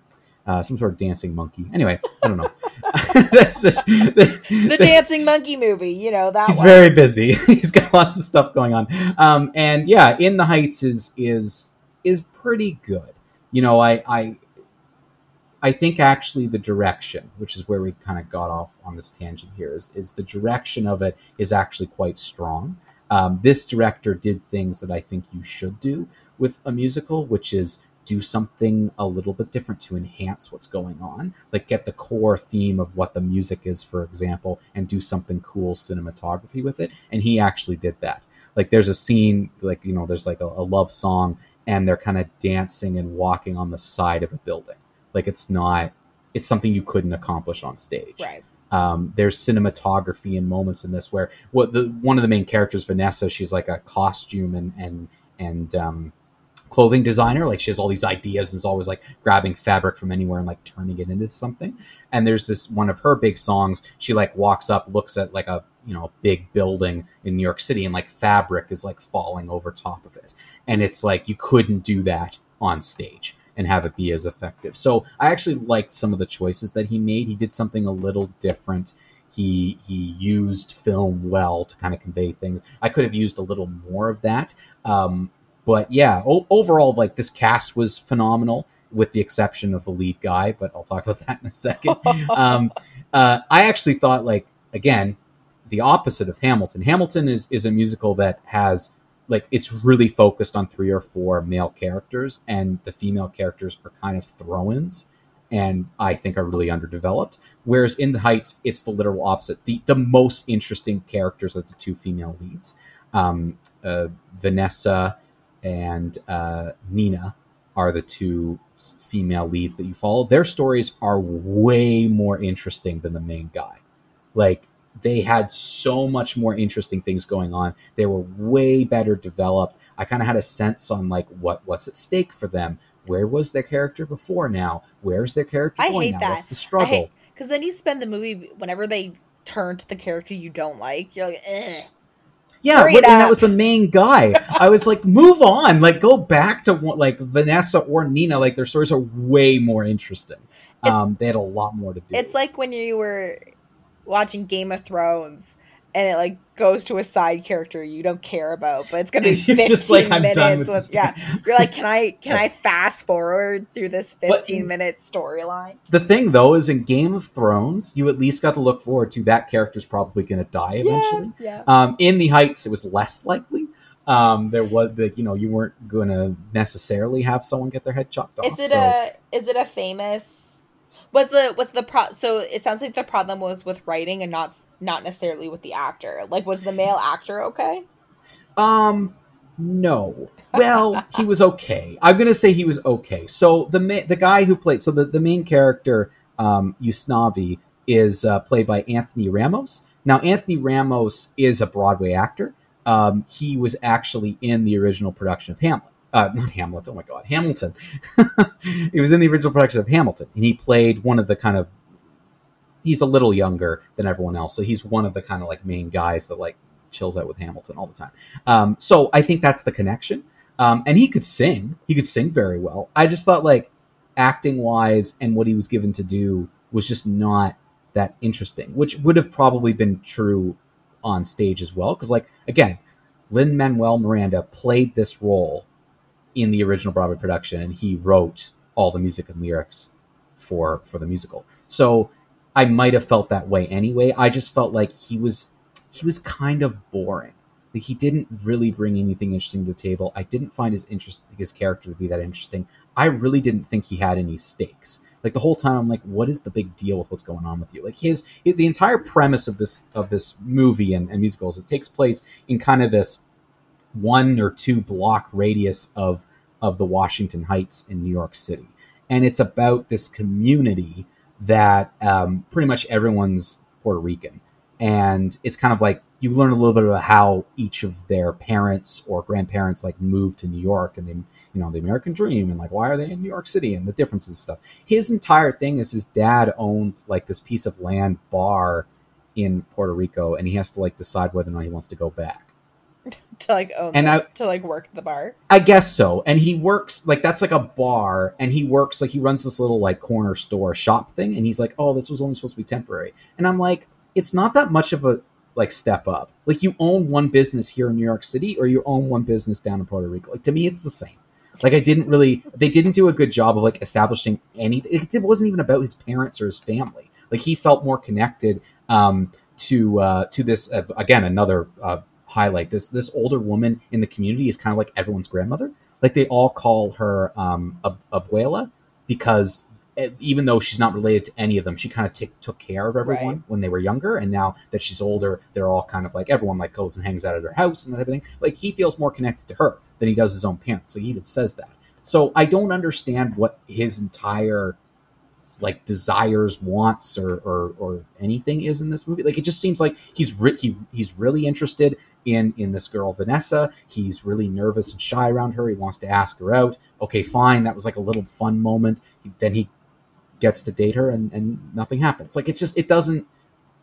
Uh, some sort of dancing monkey. Anyway, I don't know. That's just, the, the Dancing Monkey movie, you know, that he's one. He's very busy. He's got lots of stuff going on. Um, and yeah, In the Heights is is is pretty good. You know, I I, I think actually the direction, which is where we kind of got off on this tangent here, is, is the direction of it is actually quite strong. Um, this director did things that I think you should do with a musical, which is do something a little bit different to enhance what's going on, like get the core theme of what the music is, for example, and do something cool cinematography with it. And he actually did that. Like there's a scene, like, you know, there's like a, a love song and they're kind of dancing and walking on the side of a building. Like it's not, it's something you couldn't accomplish on stage. Right. Um, there's cinematography and moments in this where what the, one of the main characters, Vanessa, she's like a costume and, and, and, um, clothing designer. Like she has all these ideas and is always like grabbing fabric from anywhere and like turning it into something. And there's this one of her big songs, she like walks up, looks at like a, you know, big building in New York City and like fabric is like falling over top of it, and it's like you couldn't do that on stage and have it be as effective. So I actually liked some of the choices that he made. He did something a little different. He he used film well to kind of convey things. I could have used a little more of that. um But yeah, o- overall, like this cast was phenomenal, with the exception of the lead guy. But I'll talk about that in a second. um, uh, I actually thought, like, again, the opposite of Hamilton. Hamilton is is a musical that has like it's really focused on three or four male characters, and the female characters are kind of throw-ins, and I think are really underdeveloped. Whereas in the Heights, it's the literal opposite. The the most interesting characters are the two female leads, um, uh, Vanessa and uh, Nina are the two female leads that you follow. Their stories are way more interesting than the main guy. Like they had so much more interesting things going on. They were way better developed. I kind of had a sense on like what was at stake for them. Where was their character before now? Where's their character I going hate now? That. What's the struggle? Because then you spend the movie, whenever they turn to the character you don't like, you're like, eh. Yeah, and that was the main guy. I was like, move on. Like, go back to like Vanessa or Nina. Like, their stories are way more interesting. Um, they had a lot more to do. It's like when you were watching Game of Thrones and it like goes to a side character you don't care about, but it's going to be fifteen just like, I'm minutes. Done with with, yeah, you're like, can I can I fast forward through this fifteen-minute storyline? The thing, though, is in Game of Thrones, you at least got to look forward to that character's probably going to die eventually. Yeah, yeah. Um, in the Heights, it was less likely. Um, there was that, you know, you weren't going to necessarily have someone get their head chopped off. Is it so. a is it a famous? Was the was the pro? So it sounds like the problem was with writing and not not necessarily with the actor. Like, was the male actor okay? Um, no. Well, he was okay. I'm gonna say he was okay. So the ma- the guy who played so the, the main character, um, Usnavi, is uh, played by Anthony Ramos. Now, Anthony Ramos is a Broadway actor. Um, he was actually in the original production of Hamlet. Uh, not Hamlet, oh my God, Hamilton. He was in the original production of Hamilton, and he played one of the kind of, he's a little younger than everyone else, so he's one of the kind of like main guys that like chills out with Hamilton all the time. Um, so I think that's the connection. Um, and he could sing. He could sing very well. I just thought like acting-wise and what he was given to do was just not that interesting, which would have probably been true on stage as well. Because like, again, Lin-Manuel Miranda played this role in the original Broadway production, and he wrote all the music and lyrics for, for the musical. So I might've felt that way anyway. I just felt like he was, he was kind of boring. Like, he didn't really bring anything interesting to the table. I didn't find his interest, his character to be that interesting. I really didn't think he had any stakes. Like, the whole time, I'm like, what is the big deal with what's going on with you? Like, his, the entire premise of this of this movie and, and musicals, it takes place in kind of this one or two block radius of, of the Washington Heights in New York City. And it's about this community that um, pretty much everyone's Puerto Rican. And it's kind of like, you learn a little bit about how each of their parents or grandparents like moved to New York and they, you know, the American dream and like, why are they in New York City and the differences and stuff. His entire thing is his dad owned like this piece of land bar in Puerto Rico. And he has to like decide whether or not he wants to go back to like, own and the, I, to like work the bar. I guess so. And he works like, that's like a bar, and he works like, he runs this little like corner store shop thing. And he's like, oh, this was only supposed to be temporary. And I'm like, it's not that much of a, like, step up. Like, you own one business here in New York City or you own one business down in Puerto Rico. Like, to me, it's the same. Like, I didn't really, they didn't do a good job of like establishing anything. It wasn't even about his parents or his family. Like, he felt more connected um, to, uh, to this, uh, again, another uh, highlight. This, this older woman in the community is kind of like everyone's grandmother. Like, they all call her um, ab- abuela because even though she's not related to any of them, she kind of t- took care of everyone right. when they were younger. And now that she's older, they're all kind of like, everyone like goes and hangs out at her house and everything. Like, he feels more connected to her than he does his own parents. Like, he even says that. So I don't understand what his entire like desires, wants, or, or, or anything is in this movie. Like, it just seems like he's re- he, he's really interested in, in this girl, Vanessa. He's really nervous and shy around her. He wants to ask her out. Okay, fine. That was like a little fun moment. He, then he, gets to date her and, and nothing happens. Like, it's just, it doesn't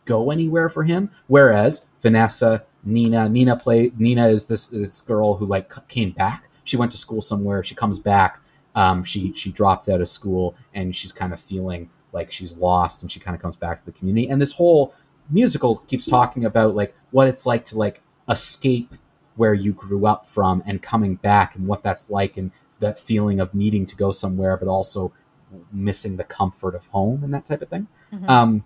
go anywhere for him. Whereas Vanessa, Nina, Nina played, Nina is this, this girl who like came back. She went to school somewhere. She comes back. Um, she, she dropped out of school and she's kind of feeling like she's lost, and she kind of comes back to the community. And this whole musical keeps talking about like what it's like to like escape where you grew up from and coming back and what that's like. And that feeling of needing to go somewhere, but also missing the comfort of home and that type of thing. Mm-hmm. Um,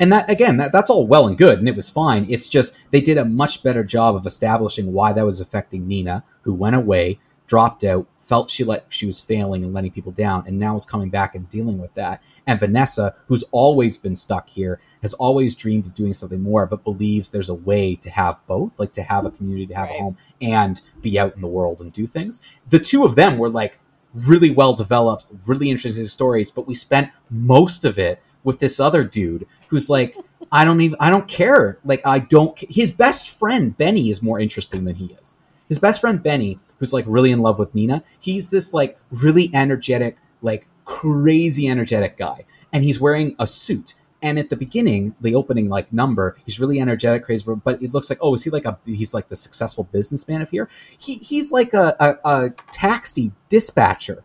and that, again, that, that's all well and good, and it was fine. It's just, they did a much better job of establishing why that was affecting Nina, who went away, dropped out, felt she let, she was failing and letting people down, and now is coming back and dealing with that. And Vanessa, who's always been stuck here, has always dreamed of doing something more, but believes there's a way to have both, like to have a community, to have right. a home, and be out in the world and do things. The two of them were like, really well developed, really interesting stories, but we spent most of it with this other dude who's like, I don't even, I don't care. Like, I don't, his best friend, Benny, is more interesting than he is. His best friend, Benny, who's like really in love with Nina. He's this like really energetic, like crazy energetic guy. And he's wearing a suit. And at the beginning, the opening like number, he's really energetic, crazy, but it looks like, oh, is he like a, he's like the successful businessman of here. He he's like a, a, a taxi dispatcher,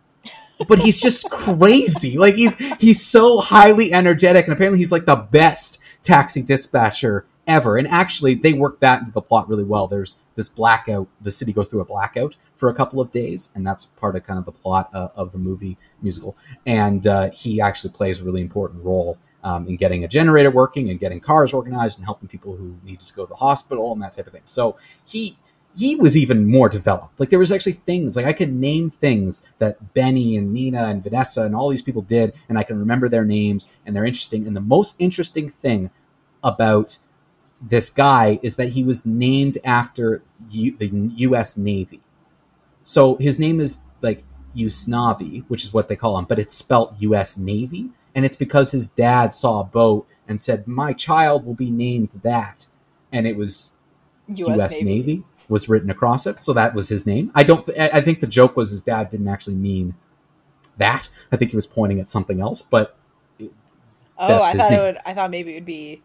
but he's just crazy. Like he's, he's so highly energetic. And apparently he's like the best taxi dispatcher ever. And actually they worked that into the plot really well. There's this blackout, the city goes through a blackout for a couple of days. And that's part of kind of the plot uh, of the movie musical. And uh, he actually plays a really important role Um, in getting a generator working and getting cars organized and helping people who needed to go to the hospital and that type of thing. So he he was even more developed. Like, there was actually things, like I could name things that Benny and Nina and Vanessa and all these people did, and I can remember their names, and they're interesting. And the most interesting thing about this guy is that he was named after U- the U S Navy. So his name is like Usnavi, which is what they call him, but it's spelt U S Navy. And it's because his dad saw a boat and said, my child will be named that. And it was U S Navy was written across it. So that was his name. I don't, I think the joke was his dad didn't actually mean that. I think he was pointing at something else, but. Oh, I thought it would, I thought maybe it would be,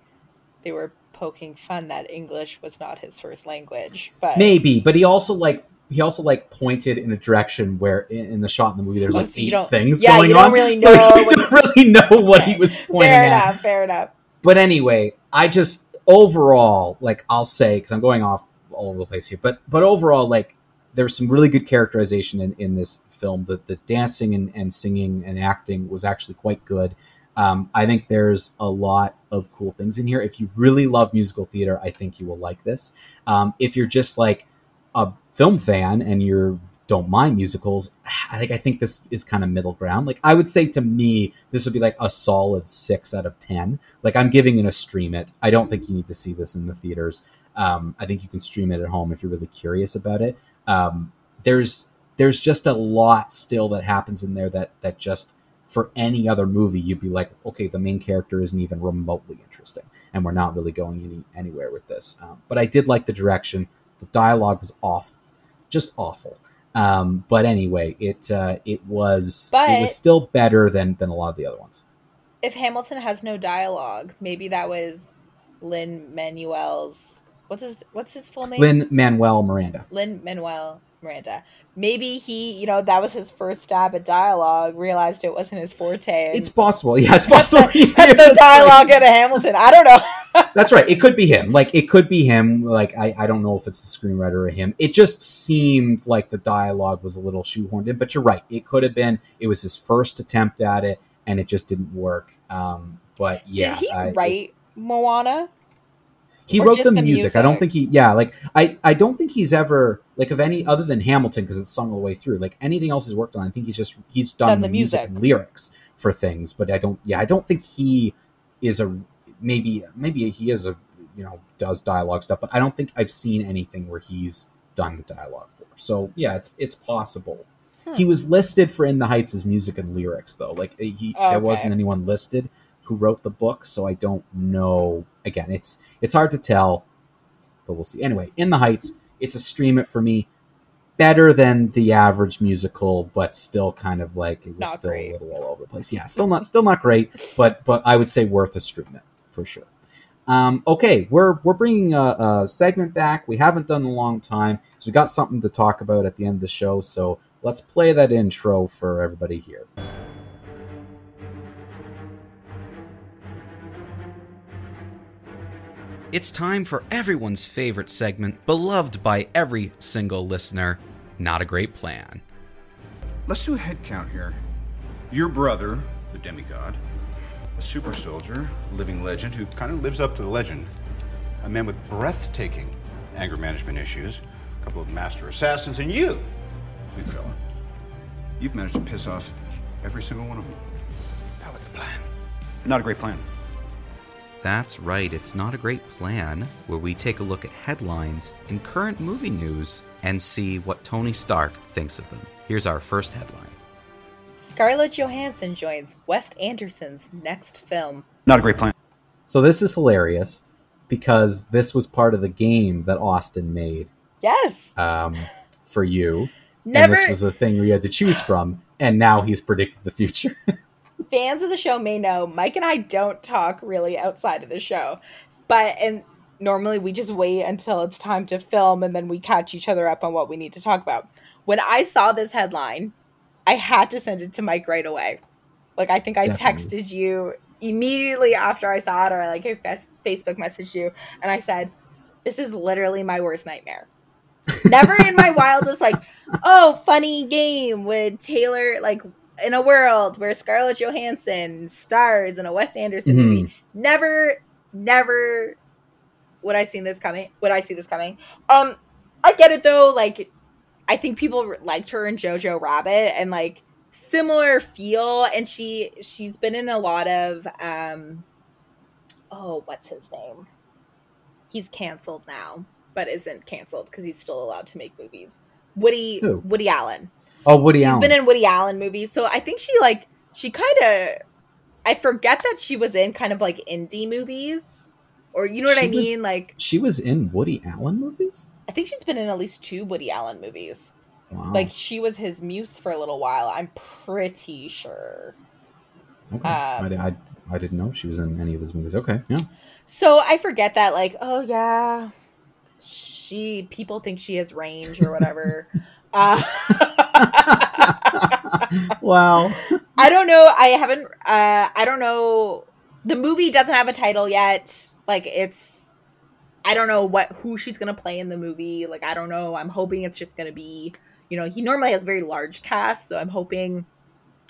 they were poking fun that English was not his first language, but maybe, but he also like, he also like pointed in a direction where in, in the shot in the movie, there's like eight things yeah, going you don't on. Really know so you don't really know what okay. he was pointing fair at. Fair enough, fair enough. But anyway, I just overall, like I'll say, cause I'm going off all over the place here, but, but overall, like there's some really good characterization in, in this film. That the dancing and, and singing and acting was actually quite good. Um, I think there's a lot of cool things in here. If you really love musical theater, I think you will like this. Um, if you're just like a film fan and you don't mind musicals, I think I think this is kind of middle ground. Like I would say to me, this would be like a solid six out of ten. Like I'm giving it a stream it. I don't think you need to see this in the theaters. Um, I think you can stream it at home if you're really curious about it. Um, there's there's just a lot still that happens in there that that just for any other movie you'd be like, okay, the main character isn't even remotely interesting, and we're not really going any anywhere with this. Um, but I did like the direction. The dialogue was awful, just awful. Um, but anyway, it uh, it was but it was still better than, than a lot of the other ones. If Hamilton has no dialogue, maybe that was Lin-Manuel's what's his what's his full name? Lin-Manuel Miranda. Lin-Manuel Miranda. Maybe he, you know, that was his first stab at dialogue, realized it wasn't his forte. It's possible. Yeah, it's possible. That's the, that's the dialogue out of Hamilton. I don't know. That's right. It could be him. Like, it could be him. Like, I, I don't know if it's the screenwriter or him. It just seemed like the dialogue was a little shoehorned in, but you're right. It could have been. It was his first attempt at it, and it just didn't work. Um, but, yeah. Did he I, write it, Moana? He or wrote the music. the music. I don't think he, yeah, like, I, I don't think he's ever, like, of any, other than Hamilton, because it's sung all the way through, like, anything else he's worked on, I think he's just, he's done, done the, the music. music and lyrics for things, but I don't, yeah, I don't think he is a, maybe, maybe he is a, you know, does dialogue stuff, but I don't think I've seen anything where he's done the dialogue for. So, yeah, it's it's possible. Hmm. He was listed for In the Heights as music and lyrics, though. Like, he okay. there wasn't anyone listed who wrote the book, so I don't know. Again, it's it's hard to tell, but we'll see. Anyway, In the Heights, it's a stream it for me. Better than the average musical, but still kind of like it was not still great. A little all over the place. Yeah, still not still not great, but but I would say worth a stream it for sure. Um, okay, we're we're bringing a, a segment back we haven't done in a long time, so we got something to talk about at the end of the show. So let's play that intro for everybody here. It's time for everyone's favorite segment, beloved by every single listener, Not a Great Plan. Let's do a head count here. Your brother, the demigod, a super soldier, a living legend who kind of lives up to the legend, a man with breathtaking anger management issues, a couple of master assassins, and you, big fella. You've managed to piss off every single one of them. That was the plan. Not a great plan. That's right, it's Not a Great Plan, where we take a look at headlines in current movie news and see what Tony Stark thinks of them. Here's our first headline. Scarlett Johansson joins Wes Anderson's next film. Not a Great Plan. So this is hilarious because this was part of the game that Austin made. Yes. Um, for you. Never. And this was the thing we had to choose from, and now he's predicted the future. Fans of the show may know Mike and I don't talk really outside of the show, but and normally we just wait until it's time to film and then we catch each other up on what we need to talk about. When I saw this headline, I had to send it to Mike right away. Like, I think I Definitely. texted you immediately after I saw it, or I like Facebook messaged you, and I said, this is literally my worst nightmare. Never in my wildest, like, oh, funny game with Taylor, like, in a world where Scarlett Johansson stars in a Wes Anderson mm-hmm. movie. Never, never would I see this coming. Would I see this coming? Um, I get it though. Like, I think people liked her in Jojo Rabbit, and like similar feel. And she she's been in a lot of um, oh, what's his name? He's canceled now, but isn't canceled because he's still allowed to make movies. Woody Who? Woody Allen. Oh, Woody she's Allen. She's been in Woody Allen movies, so I think she like she kind of. I forget that she was in kind of like indie movies, or you know what she I mean? Was, like she was in Woody Allen movies. I think she's been in at least two Woody Allen movies. Wow. Like she was his muse for a little while. I'm pretty sure. Okay, um, I, I I didn't know she was in any of his movies. Okay, yeah. So I forget that. Like, oh yeah, she people think she has range or whatever. uh, wow. I don't know. I haven't. Uh, I don't know. The movie doesn't have a title yet. Like it's. I don't know what who she's gonna play in the movie. Like I don't know. I'm hoping it's just gonna be. You know, he normally has a very large cast, so I'm hoping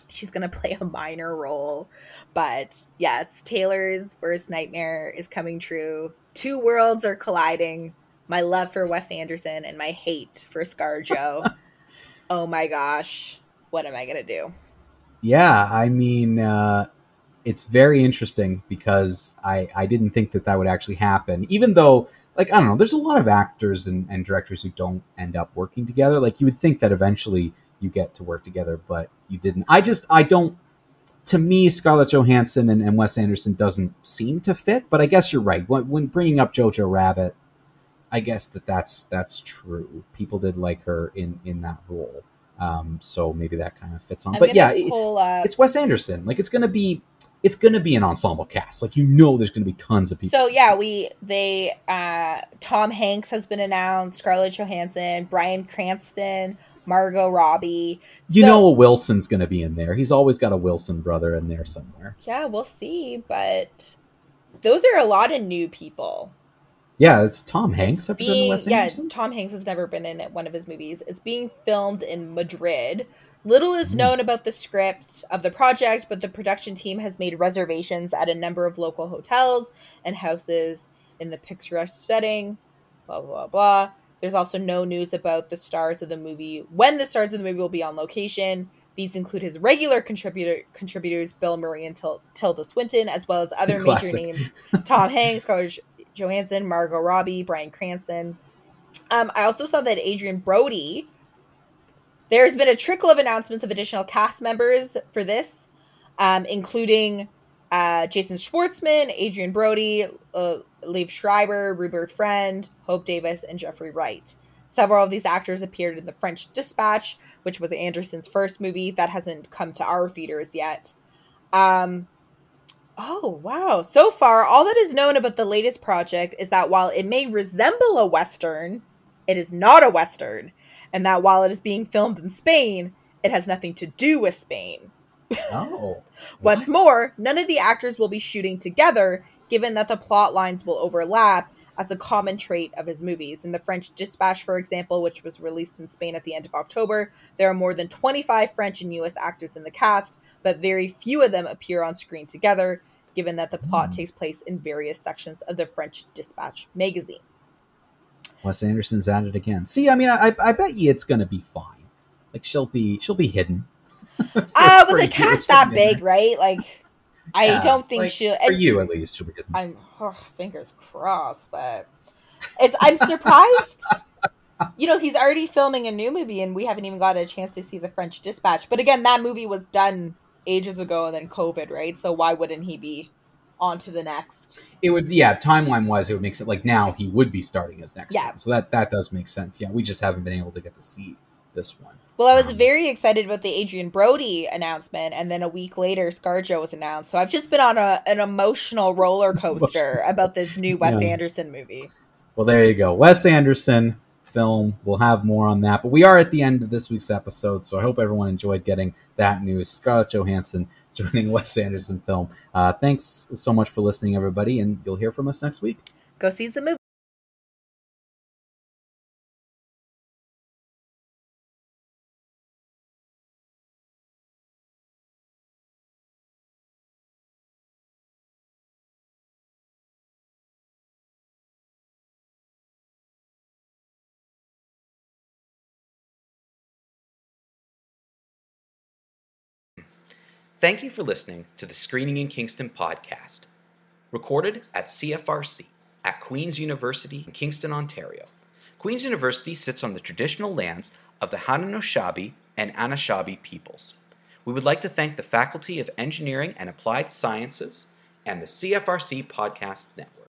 she's gonna play a minor role. But yes, Taylor's worst nightmare is coming true. Two worlds are colliding. My love for Wes Anderson and my hate for ScarJo. Oh my gosh. What am I going to do? Yeah, I mean, uh, it's very interesting because I, I didn't think that that would actually happen. Even though, like, I don't know, there's a lot of actors and, and directors who don't end up working together. Like, you would think that eventually you get to work together, but you didn't. I just, I don't, to me, Scarlett Johansson and, and Wes Anderson doesn't seem to fit. But I guess you're right. When, when bringing up Jojo Rabbit, I guess that that's, that's true. People did like her in, in that role. Um, so maybe that kind of fits on, I'm but yeah, it, it's Wes Anderson. Like it's going to be, it's going to be an ensemble cast. Like, you know, there's going to be tons of people. So yeah, we, they, uh, Tom Hanks has been announced, Scarlett Johansson, Bryan Cranston, Margot Robbie. So, you know, a Wilson's going to be in there. He's always got a Wilson brother in there somewhere. Yeah, we'll see. But those are a lot of new people. Yeah, it's Tom Hanks. It's being, Wes yeah, Tom Hanks has never been in one of his movies. It's being filmed in Madrid. Little is mm. known about the script of the project, but the production team has made reservations at a number of local hotels and houses in the picturesque setting. Blah, blah, blah. There's also no news about the stars of the movie, when the stars of the movie will be on location. These include his regular contributor contributors, Bill Murray and Til- Tilda Swinton, as well as other Classic. major names. Tom Hanks, Scarlett Johansson, Margot Robbie, Bryan Cranston. Um, I also saw that Adrian Brody. There's been a trickle of announcements of additional cast members for this, um, including uh, Jason Schwartzman, Adrian Brody, uh, Liev Schreiber, Rupert Friend, Hope Davis, and Jeffrey Wright. Several of these actors appeared in The French Dispatch, which was Anderson's first movie that hasn't come to our theaters yet. Um, Oh, wow. So far, all that is known about the latest project is that while it may resemble a Western, it is not a Western, and that while it is being filmed in Spain, it has nothing to do with Spain. Oh. What's what? more, none of the actors will be shooting together, given that the plot lines will overlap as a common trait of his movies. In The French Dispatch, for example, which was released in Spain at the end of October, there are more than twenty-five French and U S actors in the cast, but very few of them appear on screen together, given that the plot mm. takes place in various sections of the French Dispatch magazine. Wes Anderson's at it again. See, I mean, I, I bet you it's going to be fine. Like, she'll be she'll be hidden. for, uh, with a cast that big, right? Like, I yeah, don't think like, she'll... For and, you, at least, she'll be hidden. I'm, oh, fingers crossed, but... it's. I'm surprised... You know, he's already filming a new movie and we haven't even got a chance to see The French Dispatch. But again, that movie was done ages ago and then COVID, right? So why wouldn't he be on to the next? It would, yeah, timeline-wise, it would make sense. Like now he would be starting his next yeah. one. So that, that does make sense. Yeah, we just haven't been able to get to see this one. Well, I was um, very excited about the Adrian Brody announcement. And then a week later, ScarJo was announced. So I've just been on a, an emotional roller coaster emotional. about this new Wes yeah. Anderson movie. Well, there you go. Wes Anderson... film. We'll have more on that, but we are at the end of this week's episode, so I hope everyone enjoyed getting that news. Scarlett Johansson joining Wes Anderson film. Uh, thanks so much for listening, everybody, and you'll hear from us next week. Go see the movie. Thank you for listening to the Screening in Kingston podcast, recorded at C F R C at Queen's University in Kingston, Ontario. Queen's University sits on the traditional lands of the Haudenosaunee and Anishinaabe peoples. We would like to thank the Faculty of Engineering and Applied Sciences and the C F R C Podcast Network.